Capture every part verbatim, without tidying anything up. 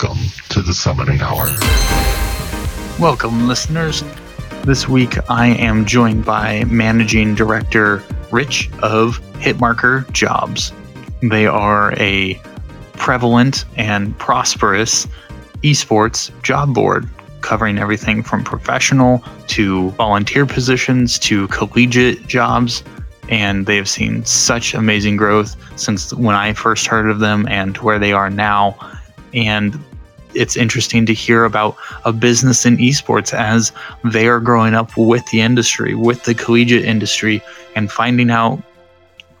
Welcome to the Summoning Hour. Welcome, listeners. This week I am joined by Managing Director Rich of Hitmarker Jobs. They are a prevalent and prosperous esports job board, covering everything from professional to volunteer positions to collegiate jobs. And they have seen such amazing growth since when I first heard of them and to where they are now. And it's interesting to hear about a business in esports as they are growing up with the industry, with the collegiate industry, and finding out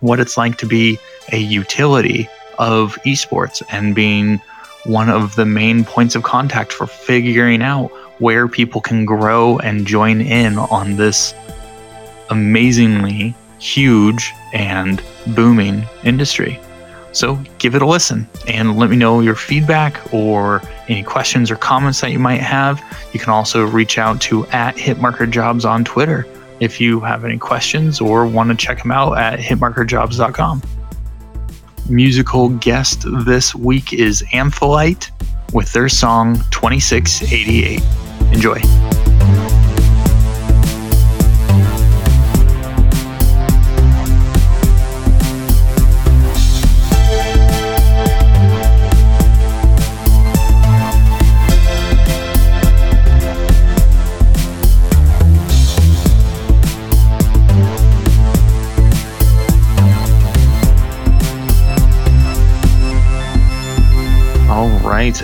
what it's like to be a utility of esports and being one of the main points of contact for figuring out where people can grow and join in on this amazingly huge and booming industry. So give it a listen and let me know your feedback or any questions or comments that you might have. You can also reach out to at Hitmarker Jobs on Twitter if you have any questions or want to check them out at hitmarker jobs dot com. Musical guest this week is Ampholyte with their song twenty-six eighty-eight. Enjoy.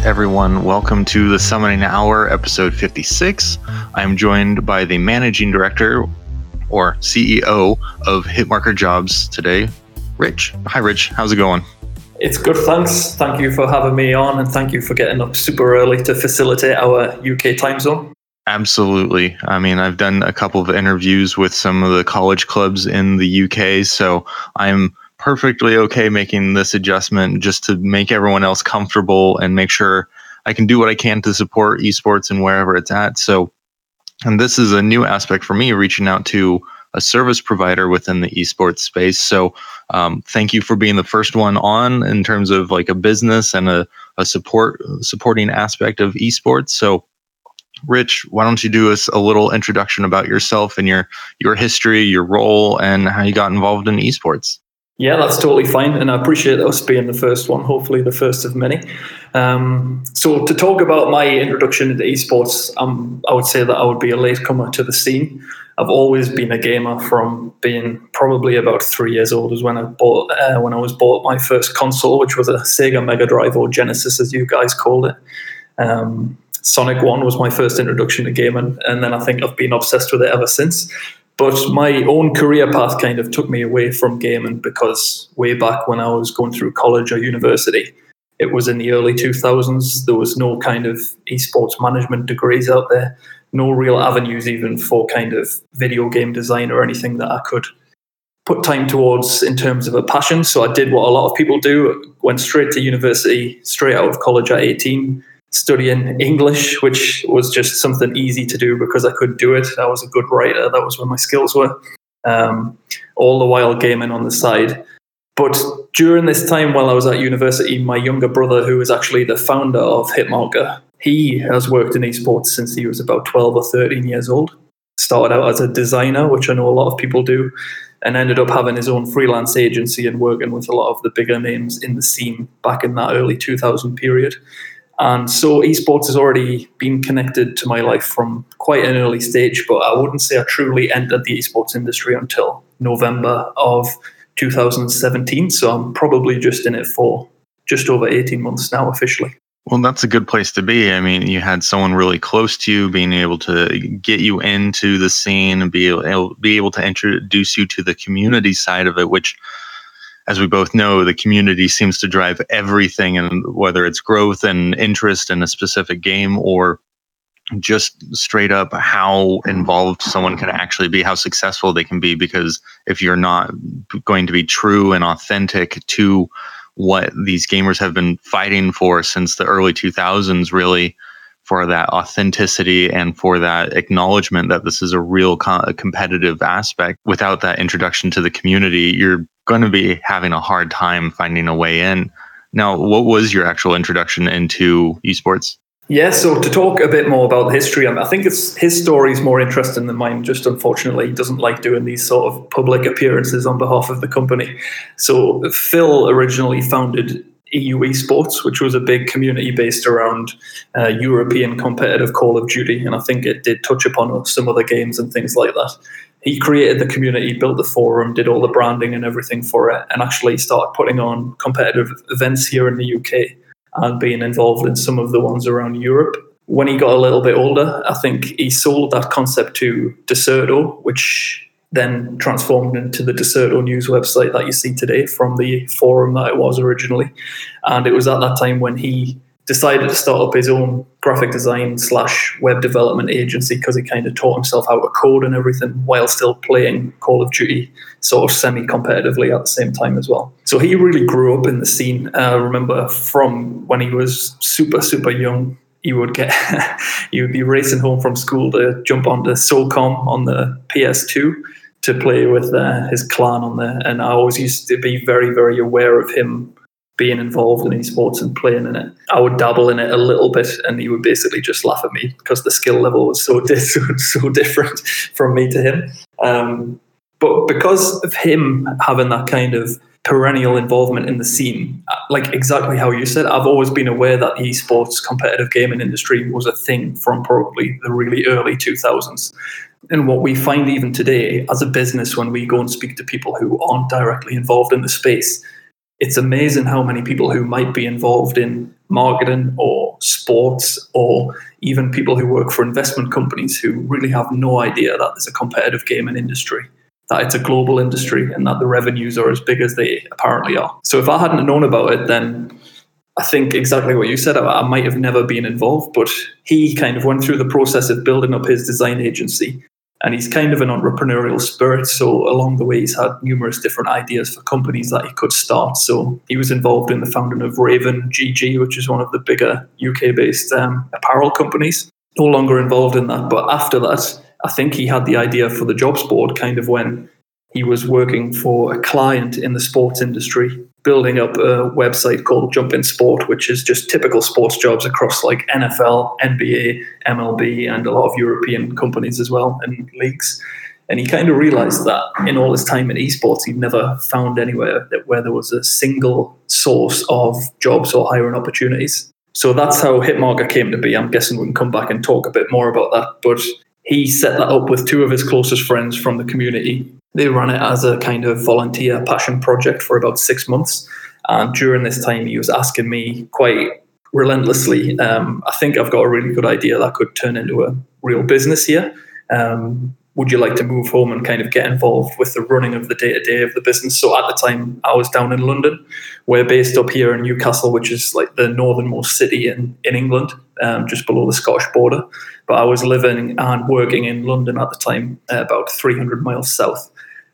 Everyone, welcome to the Summoning Hour, episode fifty-six. I am joined by the managing director or C E O of Hitmarker Jobs today, Rich. Hi, Rich. How's it going? It's good, thanks. Thank you for having me on, and thank you for getting up super early to facilitate our U K time zone. Absolutely. I mean, I've done a couple of interviews with some of the college clubs in the U K, so I'm perfectly okay making this adjustment just to make everyone else comfortable and make sure I can do what I can to support esports and wherever it's at. So, and this is a new aspect for me, reaching out to a service provider within the esports space. So um, thank you for being the first one on in terms of like a business and a, a support supporting aspect of esports. So Rich, why don't you do us a little introduction about yourself and your your history, your role, and how you got involved in esports? Yeah, that's totally fine. And I appreciate us being the first one, hopefully the first of many. Um, so to talk about my introduction into esports, um, I would say that I would be a latecomer to the scene. I've always been a gamer from being probably about three years old is when I bought uh, when I was bought my first console, which was a Sega Mega Drive, or Genesis as you guys called it. Um, Sonic one was my first introduction to gaming, and then I think I've been obsessed with it ever since. But my own career path kind of took me away from gaming, because way back when I was going through college or university, it was in the early two thousands. There was no kind of esports management degrees out there, no real avenues even for kind of video game design or anything that I could put time towards in terms of a passion. So I did what a lot of people do, went straight to university, straight out of college at eighteen, studying English, which was just something easy to do because I could do it. I was a good writer. That was where my skills were. Um, all the while gaming on the side. But during this time while I was at university, my younger brother, who is actually the founder of Hitmarker, he has worked in esports since he was about twelve or thirteen years old. Started out as a designer, which I know a lot of people do, and ended up having his own freelance agency and working with a lot of the bigger names in the scene back in that early two thousand period. And so esports has already been connected to my life from quite an early stage, but I wouldn't say I truly entered the esports industry until November of two thousand seventeen. So I'm probably just in it for just over eighteen months now officially. Well, that's a good place to be. I mean, you had someone really close to you being able to get you into the scene and be able, be able to introduce you to the community side of it, which, as we both know, the community seems to drive everything, and whether it's growth and interest in a specific game or just straight up how involved someone can actually be, how successful they can be, because if you're not going to be true and authentic to what these gamers have been fighting for since the early two thousands, really, for that authenticity and for that acknowledgement that this is a real co- competitive aspect. Without that introduction to the community, you're going to be having a hard time finding a way in. Now, what was your actual introduction into esports? Yeah, so to talk a bit more about the history, I think it's his story is more interesting than mine. Just unfortunately, he doesn't like doing these sort of public appearances on behalf of the company. So Phil originally founded E U Esports, which was a big community based around uh, European competitive Call of Duty. And I think it did touch upon some other games and things like that. He created the community, built the forum, did all the branding and everything for it, and actually started putting on competitive events here in the U K and being involved in some of the ones around Europe. When he got a little bit older, I think he sold that concept to Dexerto, which then transformed into the Dexerto news website that you see today from the forum that it was originally. And it was at that time when he decided to start up his own graphic design slash web development agency, because he kind of taught himself how to code and everything while still playing Call of Duty sort of semi-competitively at the same time as well. So he really grew up in the scene. I uh, remember from when he was super, super young, he would get, he would be racing home from school to jump onto SOCOM on the P S two to play with uh, his clan on there. And I always used to be very, very aware of him being involved in esports and playing in it. I would dabble in it a little bit, and he would basically just laugh at me because the skill level was so di- so different from me to him. Um, but because of him having that kind of perennial involvement in the scene, like exactly how you said, I've always been aware that the esports competitive gaming industry was a thing from probably the really early two thousands. And what we find even today as a business, when we go and speak to people who aren't directly involved in the space, it's amazing how many people who might be involved in marketing or sports, or even people who work for investment companies, who really have no idea that there's a competitive gaming industry, that it's a global industry, and that the revenues are as big as they apparently are. So if I hadn't known about it, then I think exactly what you said, I might have never been involved. But he kind of went through the process of building up his design agency. And he's kind of an entrepreneurial spirit. So along the way, he's had numerous different ideas for companies that he could start. So he was involved in the founding of Raven G G, which is one of the bigger U K-based um, apparel companies. No longer involved in that. But after that, I think he had the idea for the jobs board kind of when he was working for a client in the sports industry, building up a website called Jump in Sport, which is just typical sports jobs across like N F L, N B A, M L B, and a lot of European companies as well and leagues. And he kind of realized that in all his time in esports, he'd never found anywhere that where there was a single source of jobs or hiring opportunities. So that's how Hitmarker came to be. I'm guessing we can come back and talk a bit more about that. But he set that up with two of his closest friends from the community. They ran it as a kind of volunteer passion project for about six months. And during this time, he was asking me quite relentlessly, um, I think I've got a really good idea that could turn into a real business here. Um, would you like to move home and kind of get involved with the running of the day-to-day of the business? So at the time, I was down in London. We're based up here in Newcastle, which is like the northernmost city in, in England, um, just below the Scottish border. But I was living and working in London at the time, uh, about three hundred miles south.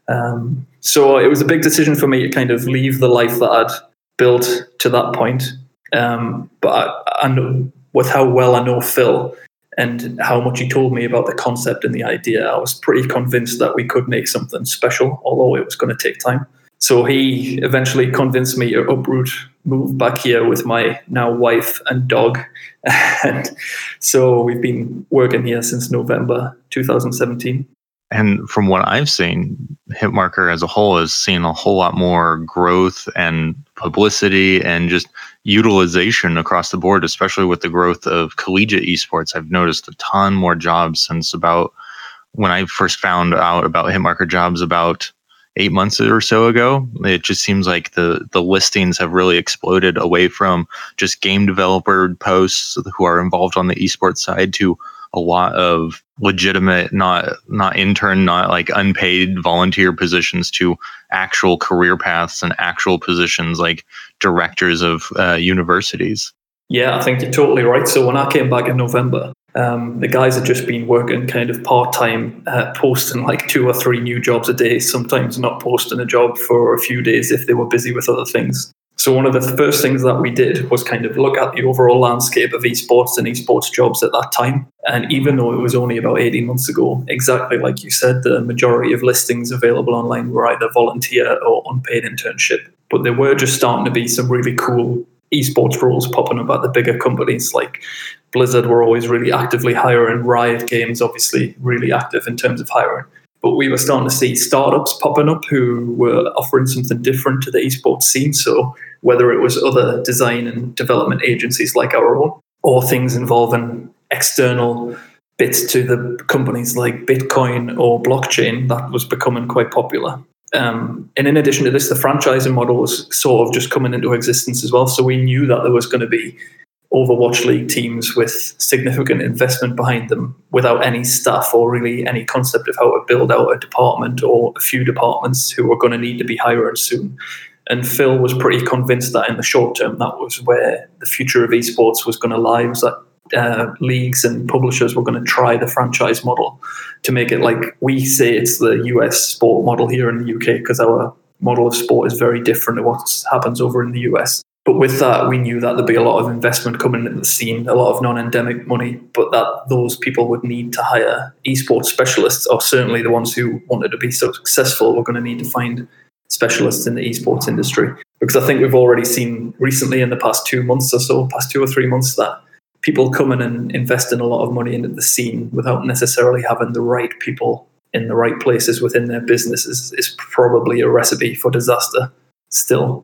Um, so it was a big decision for me to kind of leave the life that I'd built to that point. Um, but I, I know, with how well I know Phil and how much he told me about the concept and the idea, I was pretty convinced that we could make something special, although it was going to take time. So he eventually convinced me to uproot, move back here with my now wife and dog. And so we've been working here since November twenty seventeen. And from what I've seen, Hitmarker as a whole has seen a whole lot more growth and publicity and just utilization across the board, especially with the growth of collegiate esports. I've noticed a ton more jobs since about when I first found out about Hitmarker Jobs about eight months or so ago. It just seems like the, the listings have really exploded away from just game developer posts who are involved on the esports side to a lot of legitimate, not not intern, not like unpaid volunteer positions, to actual career paths and actual positions like directors of uh, universities. Yeah, I think you're totally right. So when I came back in November, um, the guys had just been working kind of part-time, uh, posting like two or three new jobs a day, sometimes not posting a job for a few days if they were busy with other things. So one of the first things that we did was kind of look at the overall landscape of esports and esports jobs at that time. And even though it was only about eighteen months ago, exactly like you said, the majority of listings available online were either volunteer or unpaid internship. But there were just starting to be some really cool esports roles popping up at the bigger companies. Like Blizzard were always really actively hiring, Riot Games obviously really active in terms of hiring. But we were starting to see startups popping up who were offering something different to the esports scene. So whether it was other design and development agencies like our own, or things involving external bits to the companies like Bitcoin or blockchain, that was becoming quite popular. Um, and in addition to this, the franchising model was sort of just coming into existence as well. So we knew that there was going to be Overwatch League teams with significant investment behind them without any staff or really any concept of how to build out a department or a few departments who were going to need to be hired soon. And Phil was pretty convinced that in the short term, that was where the future of esports was going to lie, was that uh, leagues and publishers were going to try the franchise model to make it like we say it's the U S sport model here in the U K, because our model of sport is very different to what happens over in the U S. But with that, we knew that there'd be a lot of investment coming into the scene, a lot of non-endemic money, but that those people would need to hire esports specialists, or certainly the ones who wanted to be so successful were going to need to find specialists in the esports industry. Because I think we've already seen recently in the past two months or so, past two or three months, that people come in and invest in a lot of money into the scene without necessarily having the right people in the right places within their businesses is probably a recipe for disaster still.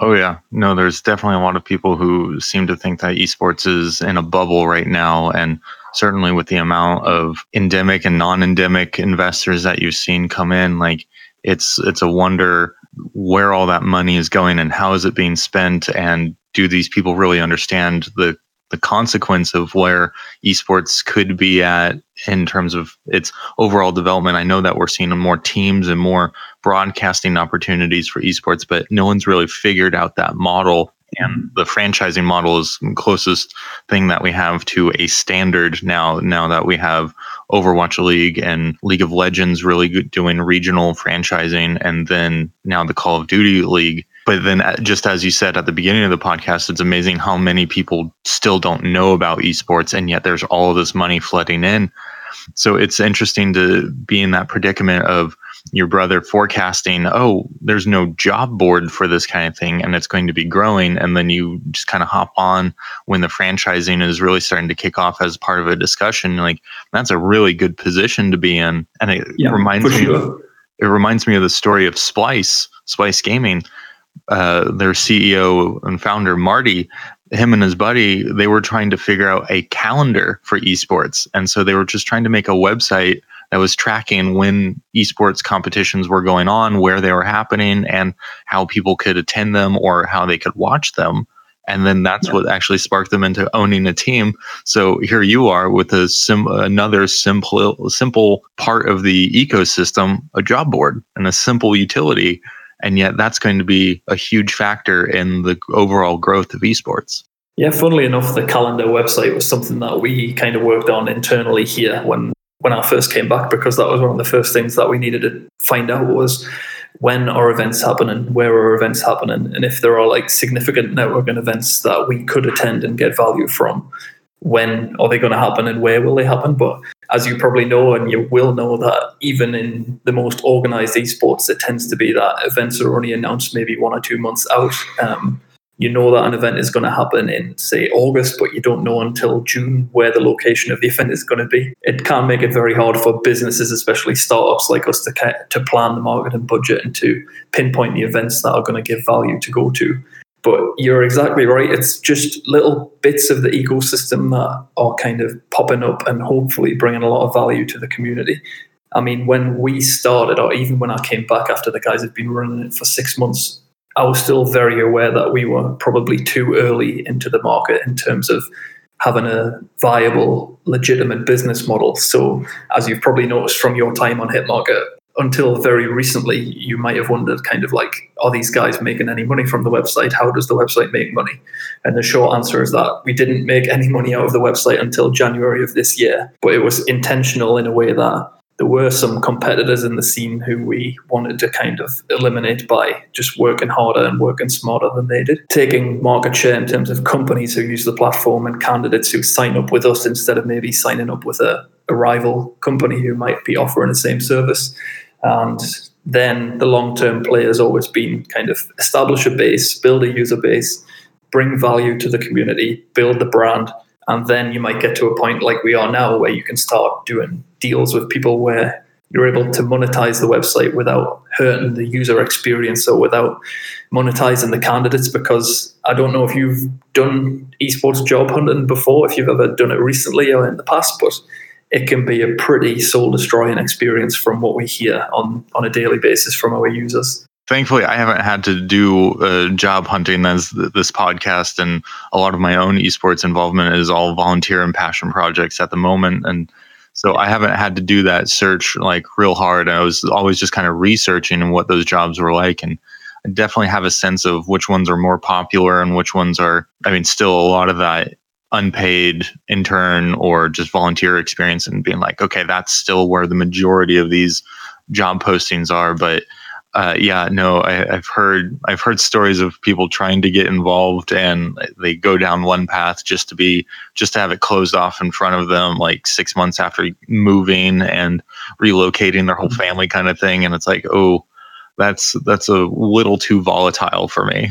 Oh, yeah. No, there's definitely a lot of people who seem to think that esports is in a bubble right now. And certainly with the amount of endemic and non-endemic investors that you've seen come in, like it's it's a wonder where all that money is going and how is it being spent? And do these people really understand the, the consequence of where esports could be at in terms of its overall development? I know that we're seeing more teams and more broadcasting opportunities for esports, but no one's really figured out that model. And the franchising model is the closest thing that we have to a standard now, now that we have Overwatch League and League of Legends really good doing regional franchising, and then now the Call of Duty League. But then, just as you said at the beginning of the podcast, it's amazing how many people still don't know about esports, and yet there's all of this money flooding in. So it's interesting to be in that predicament of your brother forecasting, oh, there's no job board for this kind of thing, and it's going to be growing. And then you just kind of hop on when the franchising is really starting to kick off as part of a discussion. Like, that's a really good position to be in. And it yeah, reminds me sure. of, it reminds me of the story of Splice, Splice Gaming. Uh, their C E O and founder, Marty, him and his buddy, they were trying to figure out a calendar for esports. And so they were just trying to make a website that was tracking when esports competitions were going on, where they were happening, and how people could attend them or how they could watch them. And then that's yeah. what actually sparked them into owning a team. So here you are with a sim- another simple, simple part of the ecosystem, a job board and a simple utility. And yet that's going to be a huge factor in the overall growth of esports. Yeah, funnily enough, the calendar website was something that we kind of worked on internally here when, when I first came back, because that was one of the first things that we needed to find out was when are events happening, where are events happening, and if there are like significant networking events that we could attend and get value from, when are they going to happen and where will they happen? But as you probably know, and you will know, that even in the most organized esports, it tends to be that events are only announced maybe one or two months out. Um, you know that an event is going to happen in, say, August, but you don't know until June where the location of the event is going to be. It can make it very hard for businesses, especially startups like us, to to plan the marketing budget and to pinpoint the events that are going to give value to go to. But you're exactly right. It's just little bits of the ecosystem that are kind of popping up and hopefully bringing a lot of value to the community. I mean, when we started, or even when I came back after the guys had been running it for six months, I was still very aware that we were probably too early into the market in terms of having a viable, legitimate business model. So as you've probably noticed from your time on Hitmarker, until very recently, you might have wondered kind of like, are these guys making any money from the website? How does the website make money? And the short answer is that we didn't make any money out of the website until January of this year. But it was intentional in a way that there were some competitors in the scene who we wanted to kind of eliminate by just working harder and working smarter than they did, taking market share in terms of companies who use the platform and candidates who sign up with us instead of maybe signing up with a, a rival company who might be offering the same service. And then the long-term play has always been kind of establish a base, build a user base, bring value to the community, build the brand, and then you might get to a point like we are now where you can start doing deals with people where you're able to monetize the website without hurting the user experience or without monetizing the candidates. Because I don't know if you've done esports job hunting before, if you've ever done it recently or in the past, but it can be a pretty soul-destroying experience from what we hear on, on a daily basis from our users. Thankfully, I haven't had to do uh, job hunting as th- this podcast, and a lot of my own esports involvement is all volunteer and passion projects at the moment. And so I haven't had to do that search like real hard. I was always just kind of researching what those jobs were like. And I definitely have a sense of which ones are more popular and which ones are, I mean, still a lot of that unpaid intern or just volunteer experience, and being like, okay, that's still where the majority of these job postings are. But Uh, yeah, no, I, I've heard I've heard stories of people trying to get involved, and they go down one path just to be just to have it closed off in front of them, like six months after moving and relocating their whole family, kind of thing. And it's like, oh, that's that's a little too volatile for me.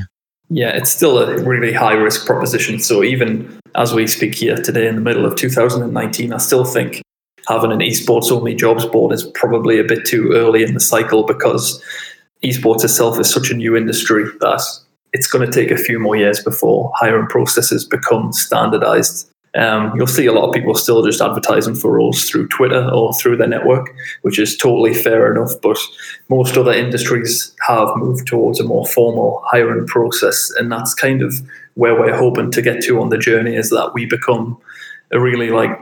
Yeah, it's still a really high risk proposition. So even as we speak here today, in the middle of two thousand nineteen, I still think having an esports only jobs board is probably a bit too early in the cycle, because esports itself is such a new industry that it's going to take a few more years before hiring processes become standardized. Um, you'll see a lot of people still just advertising for roles through Twitter or through their network, which is totally fair enough. But most other industries have moved towards a more formal hiring process. And that's kind of where we're hoping to get to on the journey, is that we become a really like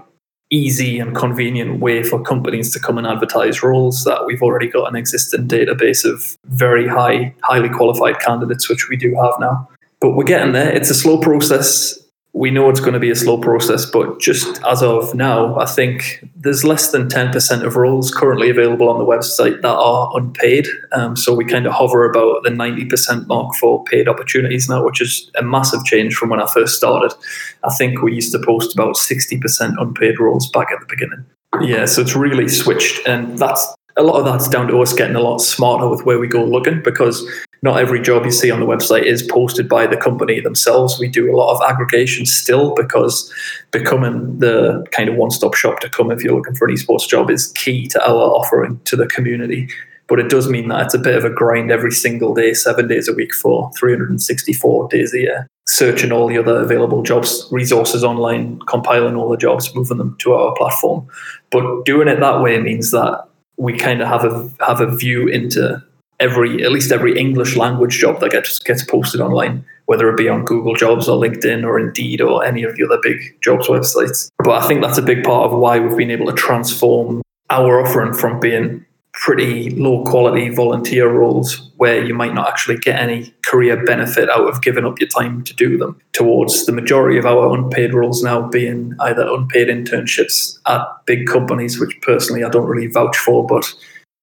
easy and convenient way for companies to come and advertise roles, that we've already got an existing database of very high, highly qualified candidates, which we do have now. But we're getting there. It's a slow process. We know it's going to be a slow process, but just as of now, I think there's less than ten percent of roles currently available on the website that are unpaid. Um, so we kind of hover about the ninety percent mark for paid opportunities now, which is a massive change from when I first started. I think we used to post about sixty percent unpaid roles back at the beginning. Yeah, so it's really switched. And that's a lot of that's down to us getting a lot smarter with where we go looking, because not every job you see on the website is posted by the company themselves. We do a lot of aggregation still, because becoming the kind of one-stop shop to come if you're looking for an esports job is key to our offering to the community. But it does mean that it's a bit of a grind every single day, seven days a week for three hundred sixty-four days a year, searching all the other available jobs, resources online, compiling all the jobs, moving them to our platform. But doing it that way means that we kind of have a have a view into every, at least every English language job that gets gets posted online, whether it be on Google Jobs or LinkedIn or Indeed or any of the other big jobs websites. But I think that's a big part of why we've been able to transform our offering from being pretty low quality volunteer roles, where you might not actually get any career benefit out of giving up your time to do them, towards the majority of our unpaid roles now being either unpaid internships at big companies, which personally I don't really vouch for, but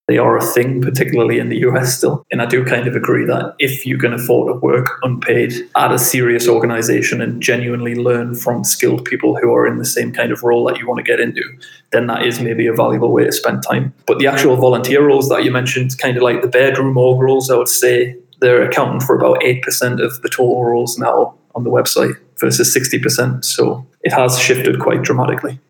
they are a thing, particularly in the U S still. And I do kind of agree that if you can afford to work unpaid at a serious organization and genuinely learn from skilled people who are in the same kind of role that you want to get into, then that is maybe a valuable way to spend time. But the actual volunteer roles that you mentioned, kind of like the bedroom org roles, I would say they're accounting for about eight percent of the total roles now on the website versus sixty percent. So it has shifted quite dramatically.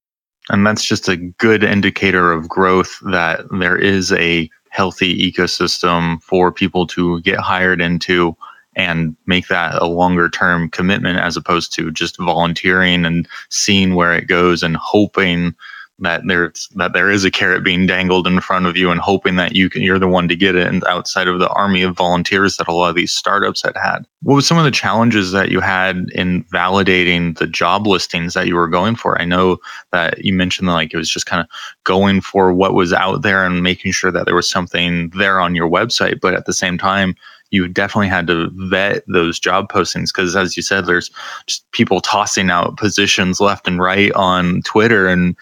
And that's just a good indicator of growth, that there is a healthy ecosystem for people to get hired into and make that a longer term commitment, as opposed to just volunteering and seeing where it goes and hoping that there's that there is a carrot being dangled in front of you and hoping that you can, you're the one to get it. And outside of the army of volunteers that a lot of these startups had had, what was some of the challenges that you had in validating the job listings that you were going for? I know that you mentioned that, like, it was just kind of going for what was out there and making sure that there was something there on your website, but at the same time, you definitely had to vet those job postings, because, as you said, there's just people tossing out positions left and right on Twitter, and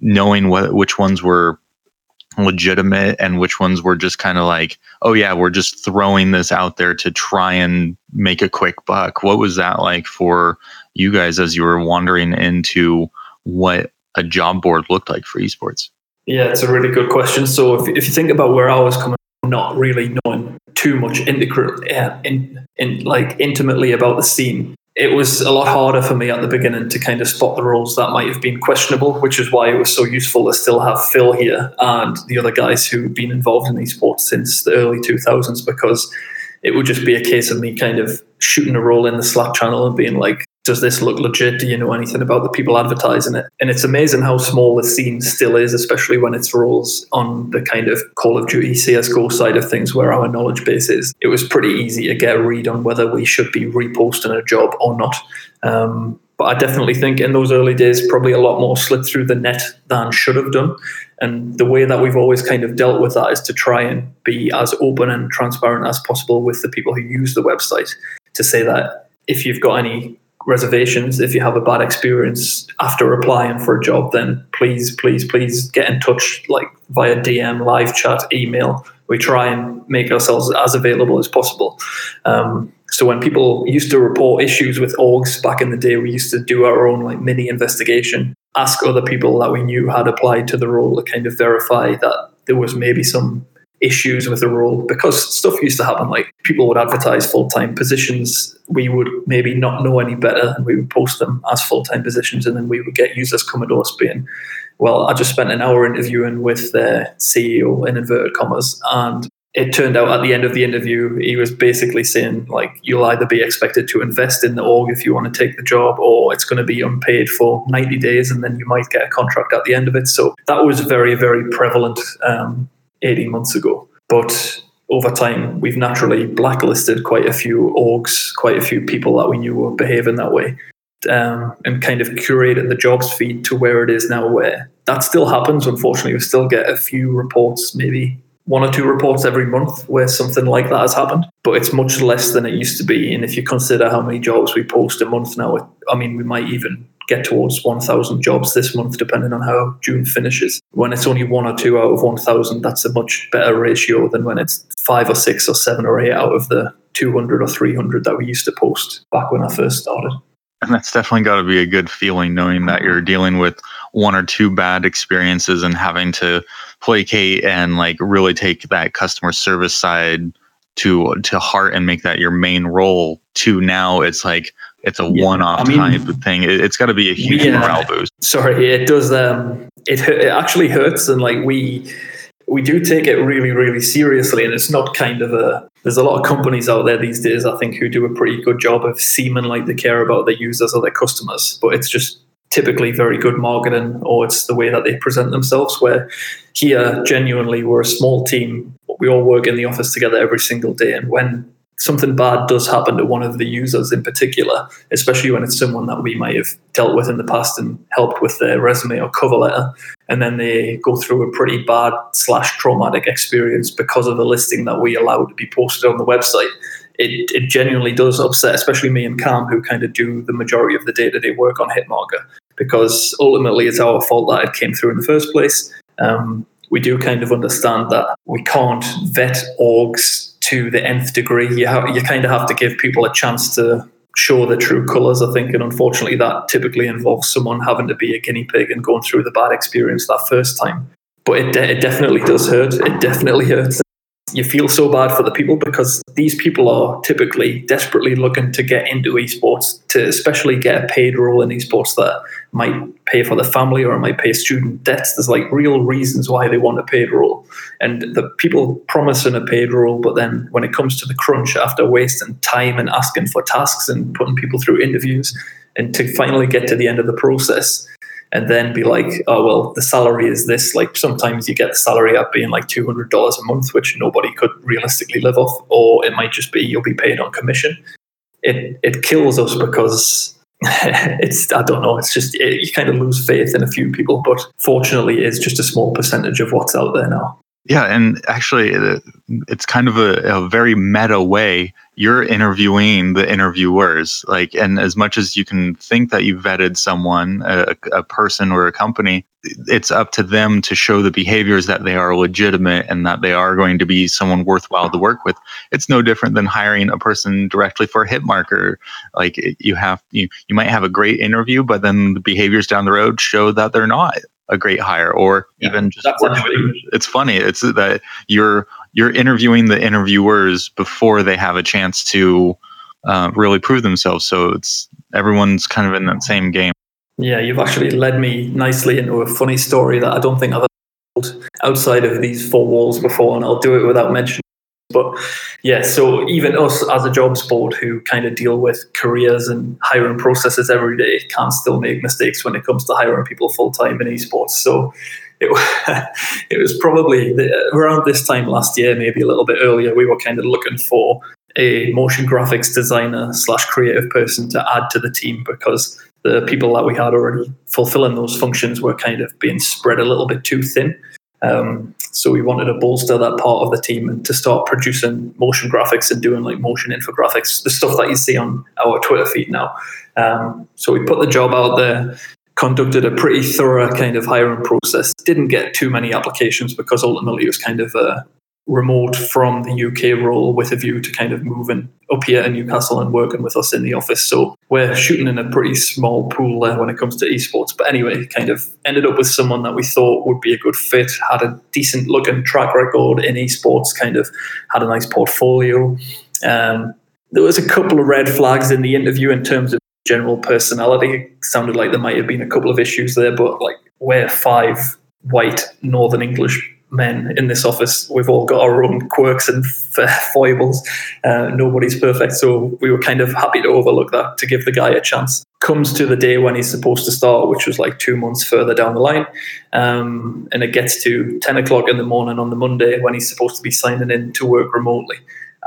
knowing what which ones were legitimate and which ones were just kind of like, oh yeah, we're just throwing this out there to try and make a quick buck? What was that like for you guys as you were wandering into what a job board looked like for esports? Yeah, it's a really good question. So if, if you think about where I was coming from, not really knowing too much in the, uh, in, in like intimately about the scene, it was a lot harder for me at the beginning to kind of spot the roles that might have been questionable, which is why it was so useful to still have Phil here and the other guys who've been involved in esports since the early two thousands, because it would just be a case of me kind of shooting a role in the Slack channel and being like, does this look legit? Do you know anything about the people advertising it? And it's amazing how small the scene still is, especially when it's roles on the kind of Call of Duty, C S G O side of things where our knowledge base is. It was pretty easy to get a read on whether we should be reposting a job or not. Um, but I definitely think in those early days, probably a lot more slipped through the net than should have done. And the way that we've always kind of dealt with that is to try and be as open and transparent as possible with the people who use the website, to say that if you've got any reservations, if you have a bad experience after applying for a job, then please, please, please get in touch, like via D M, live chat, email. We try and make ourselves as available as possible. Um, so when people used to report issues with orgs back in the day, we used to do our own like mini investigation, ask other people that we knew had applied to the role to kind of verify that there was maybe some issues with the role, because stuff used to happen. Like people would advertise full-time positions, we would maybe not know any better, and we would post them as full-time positions, and then we would get users coming to us being, well, I just spent an hour interviewing with their C E O in inverted commas, and it turned out at the end of the interview he was basically saying like, you'll either be expected to invest in the org if you want to take the job, or it's going to be unpaid for ninety days and then you might get a contract at the end of it. So that was very, very prevalent um eighteen months ago. But over time, we've naturally blacklisted quite a few orgs, quite a few people that we knew were behaving that way, um, and kind of curated the jobs feed to where it is now, where that still happens. Unfortunately, we still get a few reports, maybe one or two reports every month where something like that has happened, but it's much less than it used to be. And if you consider how many jobs we post a month now, I mean, we might even get towards one thousand jobs this month, depending on how June finishes. When it's only one or two out of one thousand, that's a much better ratio than when it's five or six or seven or eight out of the two hundred or three hundred that we used to post back when I first started. And that's definitely got to be a good feeling, knowing that you're dealing with one or two bad experiences and having to placate and like really take that customer service side to to heart and make that your main role. To now it's like, it's a yeah, one-off I mean, type of thing. It, it's got to be a huge yeah, morale boost. Sorry, it does. Um, it it actually hurts, and like we we do take it really, really seriously. And it's not kind of a. There's a lot of companies out there these days, I think, who do a pretty good job of seeming like they care about their users or their customers, but it's just typically very good marketing, or it's the way that they present themselves. Where here, genuinely, we're a small team. We all work in the office together every single day, and when something bad does happen to one of the users in particular, especially when it's someone that we might have dealt with in the past and helped with their resume or cover letter, and then they go through a pretty bad slash traumatic experience because of the listing that we allow to be posted on the website, it, it genuinely does upset, especially me and Cam, who kind of do the majority of the day-to-day work on Hitmarker, because ultimately it's our fault that it came through in the first place. Um, we do kind of understand that we can't vet orgs to the nth degree. You ha- you kind of have to give people a chance to show their true colours, I think, and unfortunately that typically involves someone having to be a guinea pig and going through the bad experience that first time. But it, de- it definitely does hurt. It definitely hurts. You feel so bad for the people, because these people are typically desperately looking to get into esports, to especially get a paid role in esports that might pay for their family or might pay student debts. There's like real reasons why they want a paid role. And the people promising a paid role, but then when it comes to the crunch, after wasting time and asking for tasks and putting people through interviews, and to finally get to the end of the process and then be like, oh, well, the salary is this. Like sometimes you get the salary up being like two hundred dollars a month, which nobody could realistically live off, or it might just be you'll be paid on commission. It it kills us because it's, I don't know, it's just, it, you kind of lose faith in a few people, but fortunately it's just a small percentage of what's out there now. Yeah, and actually, it's kind of a, a very meta way. You're interviewing the interviewers, like, and as much as you can think that you vetted someone, a, a person or a company, it's up to them to show the behaviors that they are legitimate and that they are going to be someone worthwhile to work with. It's no different than hiring a person directly for a Hitmarker. Like, you have you, you might have a great interview, but then the behaviors down the road show that they're not a great hire, or yeah, even just it's funny. It's that you're you're interviewing the interviewers before they have a chance to uh, really prove themselves. So it's everyone's kind of in that same game. Yeah, you've actually led me nicely into a funny story that I don't think I've ever told outside of these four walls before, and I'll do it without mentioning. But yeah, so even us as a jobs board who kind of deal with careers and hiring processes every day can still make mistakes when it comes to hiring people full-time in esports. So it, it was probably the, around this time last year, maybe a little bit earlier, we were kind of looking for a motion graphics designer slash creative person to add to the team because the people that we had already fulfilling those functions were kind of being spread a little bit too thin. Um, so we wanted to bolster that part of the team and to start producing motion graphics and doing like motion infographics, the stuff that you see on our Twitter feed now. Um, so we put the job out there, conducted a pretty thorough kind of hiring process, didn't get too many applications because ultimately it was kind of a remote from the U K role with a view to kind of moving up here in Newcastle and working with us in the office. So we're shooting in a pretty small pool there when it comes to esports. But anyway, kind of ended up with someone that we thought would be a good fit, had a decent looking track record in esports, kind of had a nice portfolio. Um, there was a couple of red flags in the interview in terms of general personality. It sounded like there might have been a couple of issues there, but like we're five white Northern English men in this office. We've all got our own quirks and foibles. Uh, nobody's perfect, so we were kind of happy to overlook that to give the guy a chance. Comes to the day when he's supposed to start, which was like two months further down the line, um, and it gets to ten o'clock in the morning on the Monday when he's supposed to be signing in to work remotely.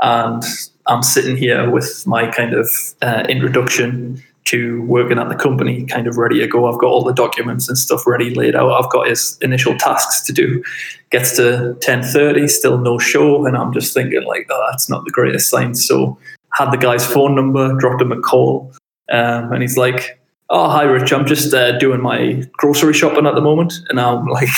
And I'm sitting here with my kind of uh, introduction to working at the company kind of ready to go. I've got all the documents and stuff ready laid out. I've got his initial tasks to do. Gets to ten thirty, still no show, and I'm just thinking like, oh, that's not the greatest sign. So had the guy's phone number, dropped him a call, um, and he's like, oh, hi, Rich, I'm just uh, doing my grocery shopping at the moment. And I'm like,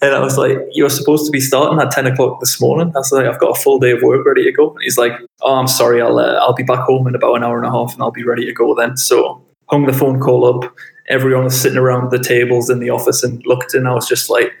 and I was like, you're supposed to be starting at ten o'clock this morning. I was like, I've got a full day of work ready to go. And he's like, oh, I'm sorry, I'll uh, I'll be back home in about an hour and a half and I'll be ready to go then. So hung the phone call up. Everyone was sitting around the tables in the office and looked, and I was just like,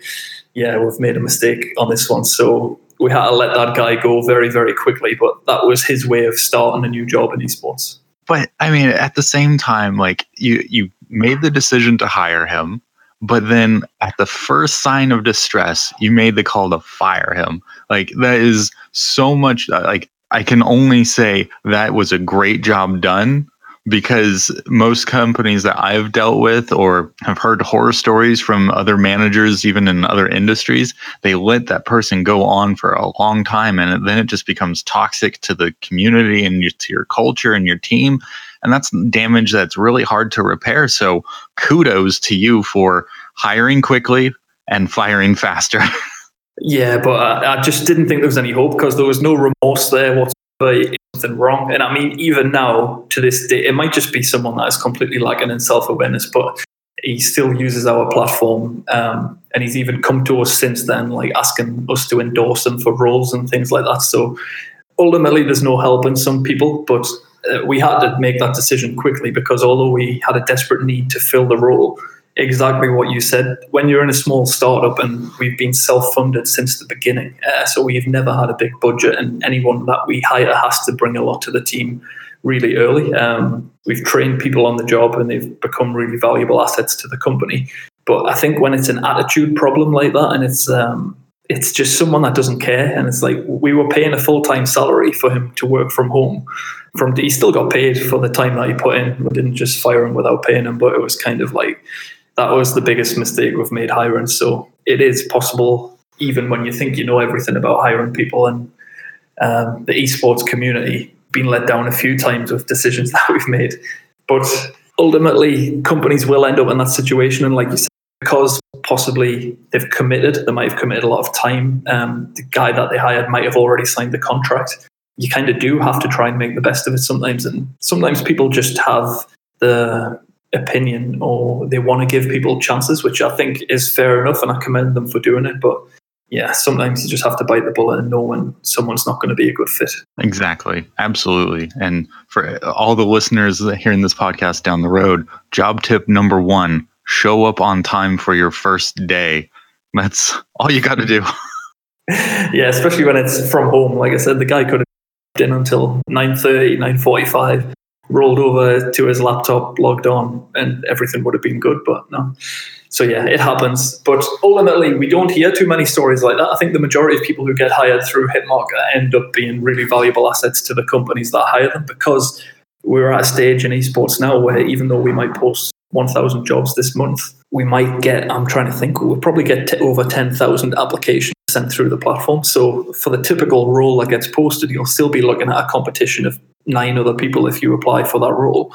yeah, we've made a mistake on this one. So we had to let that guy go very, very quickly. But that was his way of starting a new job in esports. But I mean, at the same time, like you, you made the decision to hire him, but then at the first sign of distress, you made the call to fire him. Like that is so much. Like I can only say that was a great job done, because most companies that I've dealt with or have heard horror stories from other managers, even in other industries, they let that person go on for a long time. And then it just becomes toxic to the community and your, to your culture and your team. And that's damage that's really hard to repair. So kudos to you for hiring quickly and firing faster. Yeah, but I, I just didn't think there was any hope because there was no remorse there whatsoever. Something wrong. And I mean, even now to this day, it might just be someone that is completely lacking in self-awareness, but he still uses our platform, um, and he's even come to us since then, like asking us to endorse him for roles and things like that. So ultimately there's no help in some people, but uh, we had to make that decision quickly because although we had a desperate need to fill the role, exactly what you said, when you're in a small startup, and we've been self-funded since the beginning, uh, so we've never had a big budget, and anyone that we hire has to bring a lot to the team really early. Um, we've trained people on the job and they've become really valuable assets to the company. But I think when it's an attitude problem like that, and it's um, it's just someone that doesn't care, and it's like we were paying a full-time salary for him to work from home. From He still got paid for the time that he put in. We didn't just fire him without paying him, but it was kind of like, that was the biggest mistake we've made hiring. So it is possible, even when you think you know everything about hiring people, and um, the esports community, been let down a few times with decisions that we've made. But ultimately, companies will end up in that situation. And like you said, because possibly they've committed, they might have committed a lot of time. Um, the guy that they hired might have already signed the contract. You kind of do have to try and make the best of it sometimes. And sometimes people just have the opinion or they want to give people chances, which I think is fair enough. And I commend them for doing it. But yeah, sometimes you just have to bite the bullet and know when someone's not going to be a good fit. Exactly. Absolutely. And for all the listeners hearing this podcast down the road, job tip number one, show up on time for your first day. That's all you got to do. Yeah, especially when it's from home. Like I said, the guy could have been in until nine thirty, nine forty-five, rolled over to his laptop, logged on, and everything would have been good, but no. So yeah, it happens. But ultimately, we don't hear too many stories like that. I think the majority of people who get hired through Hitmarker end up being really valuable assets to the companies that hire them, because we're at a stage in esports now where even though we might post one thousand jobs this month, we might get, I'm trying to think, we'll probably get t- over ten thousand applications sent through the platform. So for the typical role that gets posted, you'll still be looking at a competition of nine other people if you apply for that role.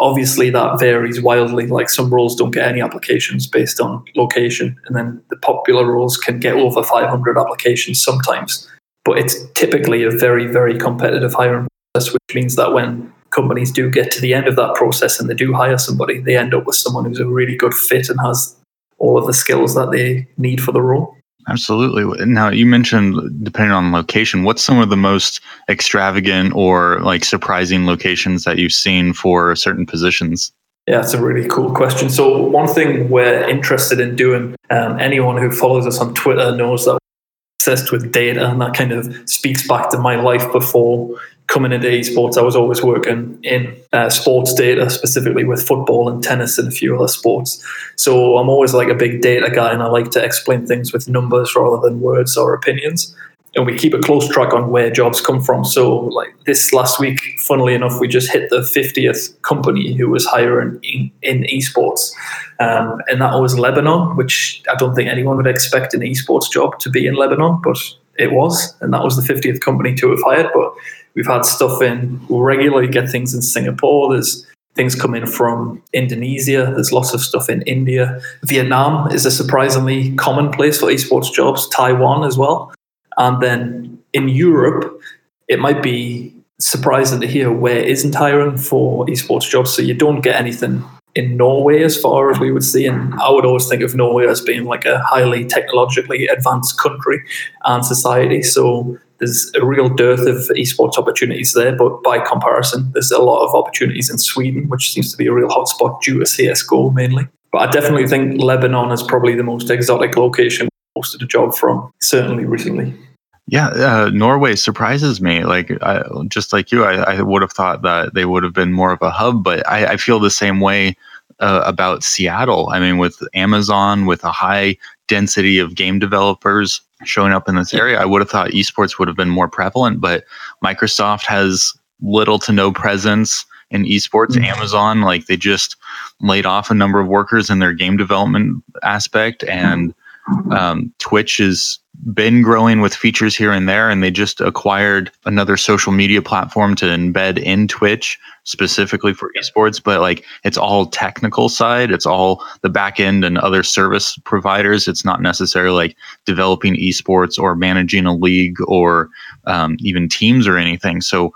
Obviously, that varies wildly. Like some roles don't get any applications based on location, and then the popular roles can get over five hundred applications sometimes. But it's typically a very, very competitive hiring process, which means that when companies do get to the end of that process and they do hire somebody, they end up with someone who's a really good fit and has all of the skills that they need for the role. Absolutely. Now, you mentioned depending on location, what's some of the most extravagant or like surprising locations that you've seen for certain positions? Yeah, it's a really cool question. So one thing we're interested in doing, um, anyone who follows us on Twitter knows that we're obsessed with data, and that kind of speaks back to my life before coming into esports. I was always working in uh, sports data, specifically with football and tennis and a few other sports. So I'm always like a big data guy, and I like to explain things with numbers rather than words or opinions. And we keep a close track on where jobs come from. So like this last week, funnily enough, we just hit the fiftieth company who was hiring in, in esports. Um, and that was Lebanon, which I don't think anyone would expect an esports job to be in Lebanon, but it was. And that was the fiftieth company to have hired. But we've had stuff in, we regularly get things in Singapore. There's things coming from Indonesia. There's lots of stuff in India. Vietnam is a surprisingly common place for esports jobs. Taiwan as well. And then in Europe, it might be surprising to hear where isn't hiring for esports jobs. So you don't get anything in Norway as far as we would see. And I would always think of Norway as being like a highly technologically advanced country and society. So there's a real dearth of esports opportunities there, but by comparison, there's a lot of opportunities in Sweden, which seems to be a real hotspot due to C S G O mainly. But I definitely think Lebanon is probably the most exotic location we posted a job from, certainly recently. Yeah, uh, Norway surprises me. Like I, just like you, I, I would have thought that they would have been more of a hub, but I, I feel the same way uh, about Seattle. I mean, with Amazon, with a high density of game developers showing up in this area, I would have thought esports would have been more prevalent, but Microsoft has little to no presence in esports. Mm-hmm. Amazon, like they just laid off a number of workers in their game development aspect, and um, Twitch has been growing with features here and there, and they just acquired another social media platform to embed in Twitch specifically for esports. But like it's all technical side, it's all the back end and other service providers. It's not necessarily like developing esports or managing a league or um, even teams or anything. So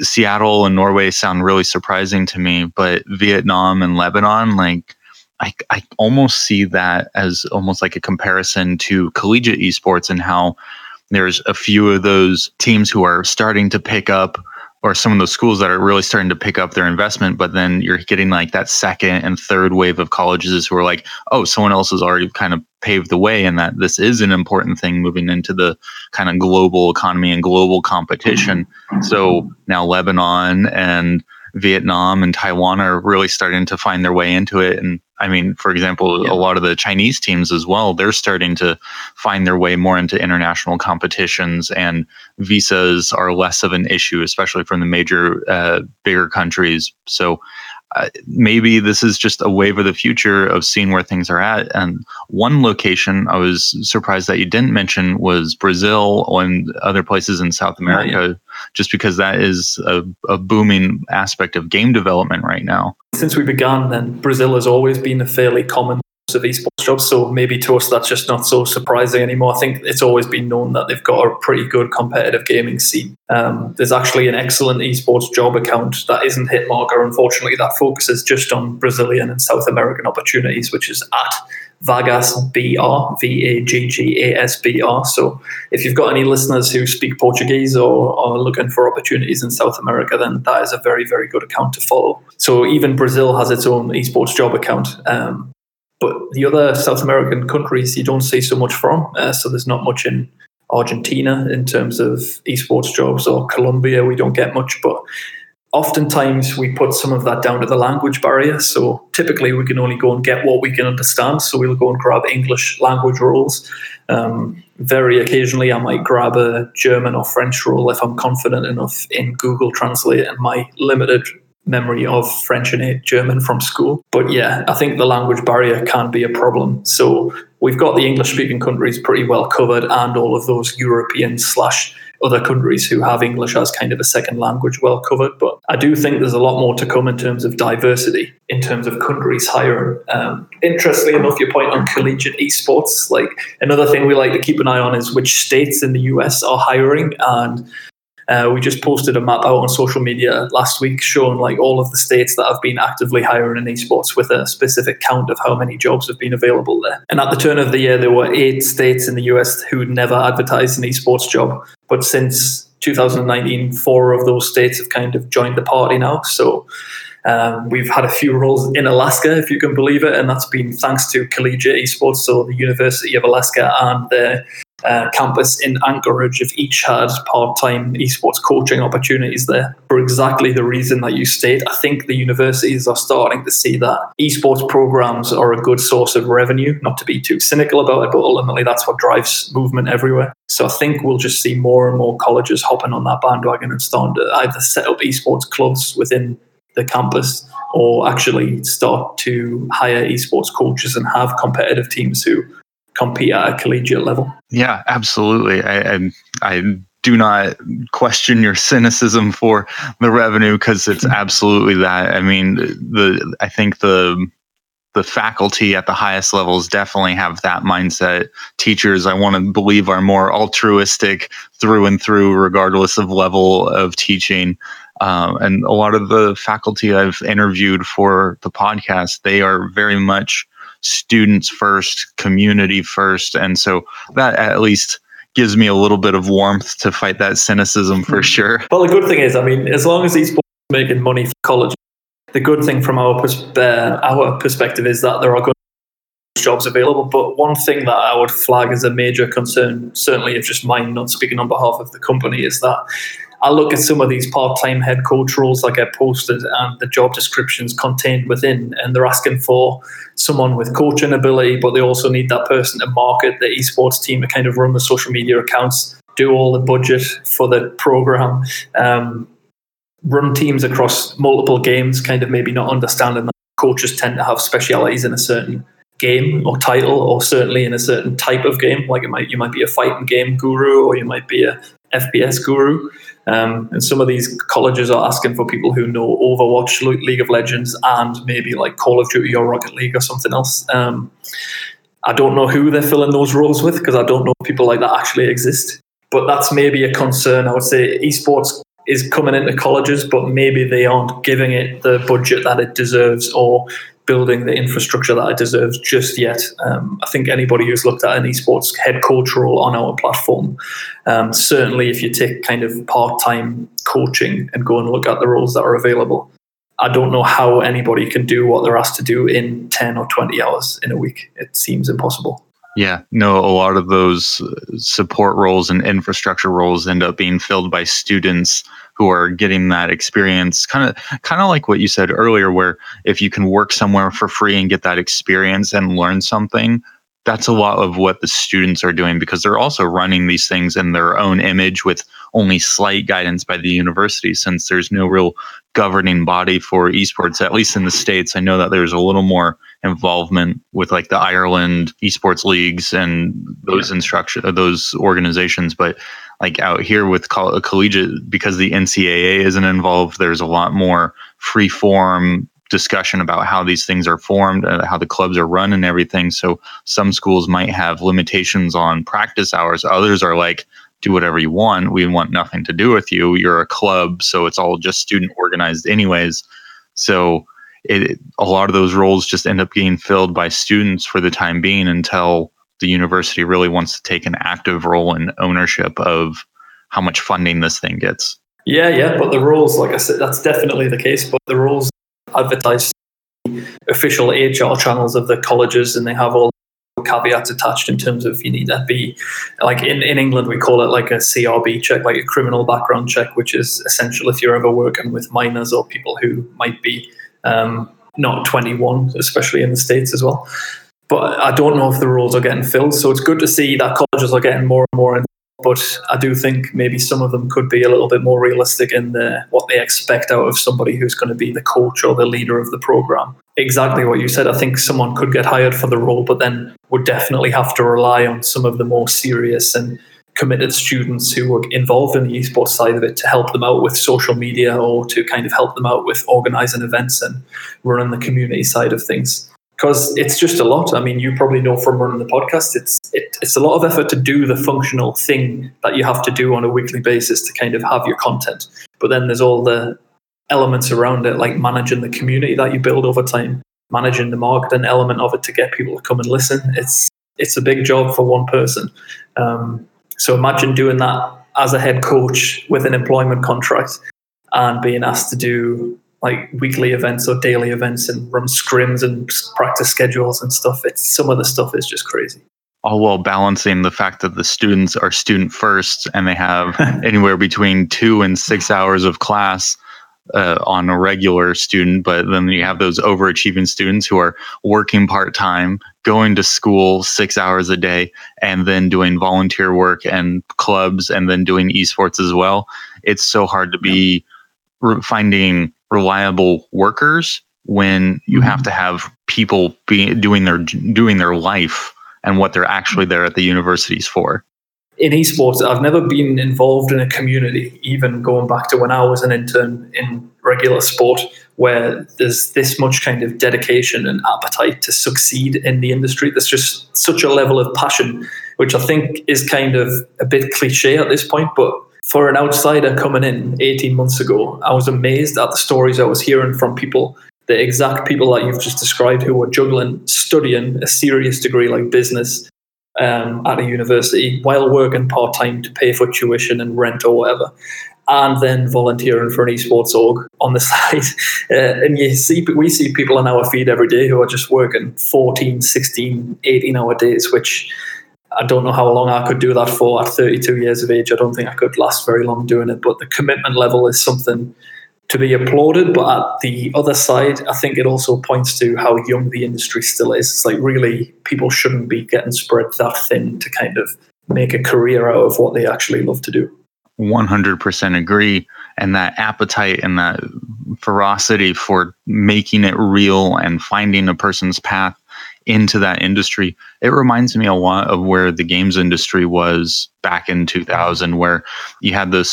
Seattle and Norway sound really surprising to me, but Vietnam and Lebanon, like I, I almost see that as almost like a comparison to collegiate esports and how there's a few of those teams who are starting to pick up, or some of those schools that are really starting to pick up their investment. But then you're getting like that second and third wave of colleges who are like, oh, someone else has already kind of paved the way, and that this is an important thing moving into the kind of global economy and global competition. So now Lebanon and Vietnam and Taiwan are really starting to find their way into it. And I mean, for example, yeah. A lot of the Chinese teams as well, they're starting to find their way more into international competitions, and visas are less of an issue, especially from the major, uh, bigger countries. So uh, maybe this is just a wave of the future of seeing where things are at. And one location I was surprised that you didn't mention was Brazil and other places in South America, oh, yeah. just because that is a, a booming aspect of game development right now. Since we began, then Brazil has always been a fairly common hosts of esports jobs. So maybe to us, that's just not so surprising anymore. I think it's always been known that they've got a pretty good competitive gaming scene. Um, there's actually an excellent esports job account that isn't Hitmarker, unfortunately, that focuses just on Brazilian and South American opportunities, which is at Vaggasbr, V A G G A S B R. So if you've got any listeners who speak Portuguese or are looking for opportunities in South America, then that is a very, very good account to follow. So even Brazil has its own esports job account. Um, but the other South American countries you don't see so much from. Uh, so there's not much in Argentina in terms of esports jobs, or Colombia, we don't get much. But oftentimes we put some of that down to the language barrier. So typically we can only go and get what we can understand. So we'll go and grab English language roles. Um, very occasionally I might grab a German or French role if I'm confident enough in Google Translate and my limited memory of French and German from school. But yeah, I think the language barrier can be a problem. So we've got the English-speaking countries pretty well covered, and all of those European slash other countries who have English as kind of a second language well covered. But I do think there's a lot more to come in terms of diversity, in terms of countries hiring. Um, interestingly enough, your point on collegiate esports, like another thing we like to keep an eye on is which states in the U S are hiring. And uh, we just posted a map out on social media last week showing like all of the states that have been actively hiring in esports with a specific count of how many jobs have been available there. And at the turn of the year, there were eight states in the U S who never advertised an esports job. But since two thousand nineteen, four of those states have kind of joined the party now. So um, we've had a few roles in Alaska, if you can believe it, and that's been thanks to collegiate esports. So the University of Alaska and their uh, campus in Anchorage have each had part-time esports coaching opportunities there for exactly the reason that you stated. I think the universities are starting to see that esports programs are a good source of revenue, not to be too cynical about it, but ultimately that's what drives movement everywhere. So I think we'll just see more and more colleges hopping on that bandwagon and starting to either set up esports clubs within the campus or actually start to hire esports coaches and have competitive teams who compete at a collegiate level. Yeah, absolutely. I I, I do not question your cynicism for the revenue, because it's absolutely that. I mean, the I think the... the faculty at the highest levels definitely have that mindset. Teachers, I want to believe, are more altruistic through and through, regardless of level of teaching. Um, and a lot of the faculty I've interviewed for the podcast, they are very much students first, community first. And so that at least gives me a little bit of warmth to fight that cynicism for sure. Well, the good thing is, I mean, as long as these boys are making money for college, the good thing from our pers- uh, our perspective is that there are good jobs available. But one thing that I would flag as a major concern, certainly if just mine, not speaking on behalf of the company, is that I look at some of these part-time head coach roles that get posted and the job descriptions contained within, and they're asking for someone with coaching ability, but they also need that person to market the esports team, to kind of run the social media accounts, do all the budget for the program, um, run teams across multiple games, kind of maybe not understanding that coaches tend to have specialities in a certain game or title, or certainly in a certain type of game. Like it might, you might be a fighting game guru, or you might be a F P S guru. Um, and some of these colleges are asking for people who know Overwatch, League of Legends, and maybe like Call of Duty or Rocket League or something else. Um, I don't know who they're filling those roles with, because I don't know if people like that actually exist. But that's maybe a concern. I would say esports is coming into colleges, but maybe they aren't giving it the budget that it deserves or building the infrastructure that it deserves just yet. Um, I think anybody who's looked at an esports head coach role on our platform, um, certainly if you take kind of part-time coaching and go and look at the roles that are available, I don't know how anybody can do what they're asked to do in ten or twenty hours in a week. It seems impossible. Yeah, no, a lot of those support roles and infrastructure roles end up being filled by students who are getting that experience. Kind of kind of like what you said earlier, where if you can work somewhere for free and get that experience and learn something, that's a lot of what the students are doing, because they're also running these things in their own image with only slight guidance by the university, since there's no real governing body for esports, at least in the States. I know that there's a little more involvement with like the Ireland esports leagues and those yeah. instruction, those organizations. But like out here with coll- collegiate, because the N C A A isn't involved, there's a lot more free form discussion about how these things are formed and how the clubs are run and everything. So some schools might have limitations on practice hours. Others are like, do whatever you want. We want nothing to do with you. You're a club. So it's all just student organized anyways. So it, a lot of those roles just end up getting filled by students for the time being until the university really wants to take an active role in ownership of how much funding this thing gets. Yeah, yeah. But the rules, like I said, that's definitely the case. But the rules advertise the official H R channels of the colleges, and they have all caveats attached in terms of you need that be like in, in England we call it like a C R B check, like a criminal background check, which is essential if you're ever working with minors or people who might be um, not twenty-one, especially in the States as well. But I don't know if the roles are getting filled, so it's good to see that colleges are getting more and more involved, but I do think maybe some of them could be a little bit more realistic in the, what they expect out of somebody who's going to be the coach or the leader of the program. Exactly what you said. I think someone could get hired for the role, but then would definitely have to rely on some of the more serious and committed students who were involved in the esports side of it to help them out with social media or to kind of help them out with organizing events and running the community side of things. Because it's just a lot. I mean, you probably know from running the podcast, it's it, it's a lot of effort to do the functional thing that you have to do on a weekly basis to kind of have your content. But then there's all the elements around it, like managing the community that you build over time, managing the marketing element of it to get people to come and listen. It's it's a big job for one person. Um, so imagine doing that as a head coach with an employment contract and being asked to do like weekly events or daily events and run scrims and practice schedules and stuff. It's some of the stuff is just crazy. All while balancing the fact that the students are student first and they have anywhere between two and six hours of class uh, on a regular student. But then you have those overachieving students who are working part-time, going to school six hours a day, and then doing volunteer work and clubs and then doing esports as well. It's so hard to be yeah. re- finding... reliable workers when you have to have people be doing their doing their life and what they're actually there at the universities for. In esports, I've never been involved in a community, even going back to when I was an intern in regular sport, where there's this much kind of dedication and appetite to succeed in the industry. There's just such a level of passion, which I think is kind of a bit cliche at this point, but for an outsider coming in eighteen months ago, I was amazed at the stories I was hearing from people, the exact people that you've just described, who were juggling, studying a serious degree like business um, at a university while working part-time to pay for tuition and rent or whatever, and then volunteering for an esports org on the side. Uh, and you see, we see people on our feed every day who are just working fourteen, sixteen, eighteen-hour days, which... I don't know how long I could do that for at thirty-two years of age. I don't think I could last very long doing it, but the commitment level is something to be applauded. But at the other side, I think it also points to how young the industry still is. It's like really people shouldn't be getting spread that thin to kind of make a career out of what they actually love to do. one hundred percent agree. And that appetite and that ferocity for making it real and finding a person's path into that industry. It reminds me a lot of where the games industry was back in two thousand, where you had this,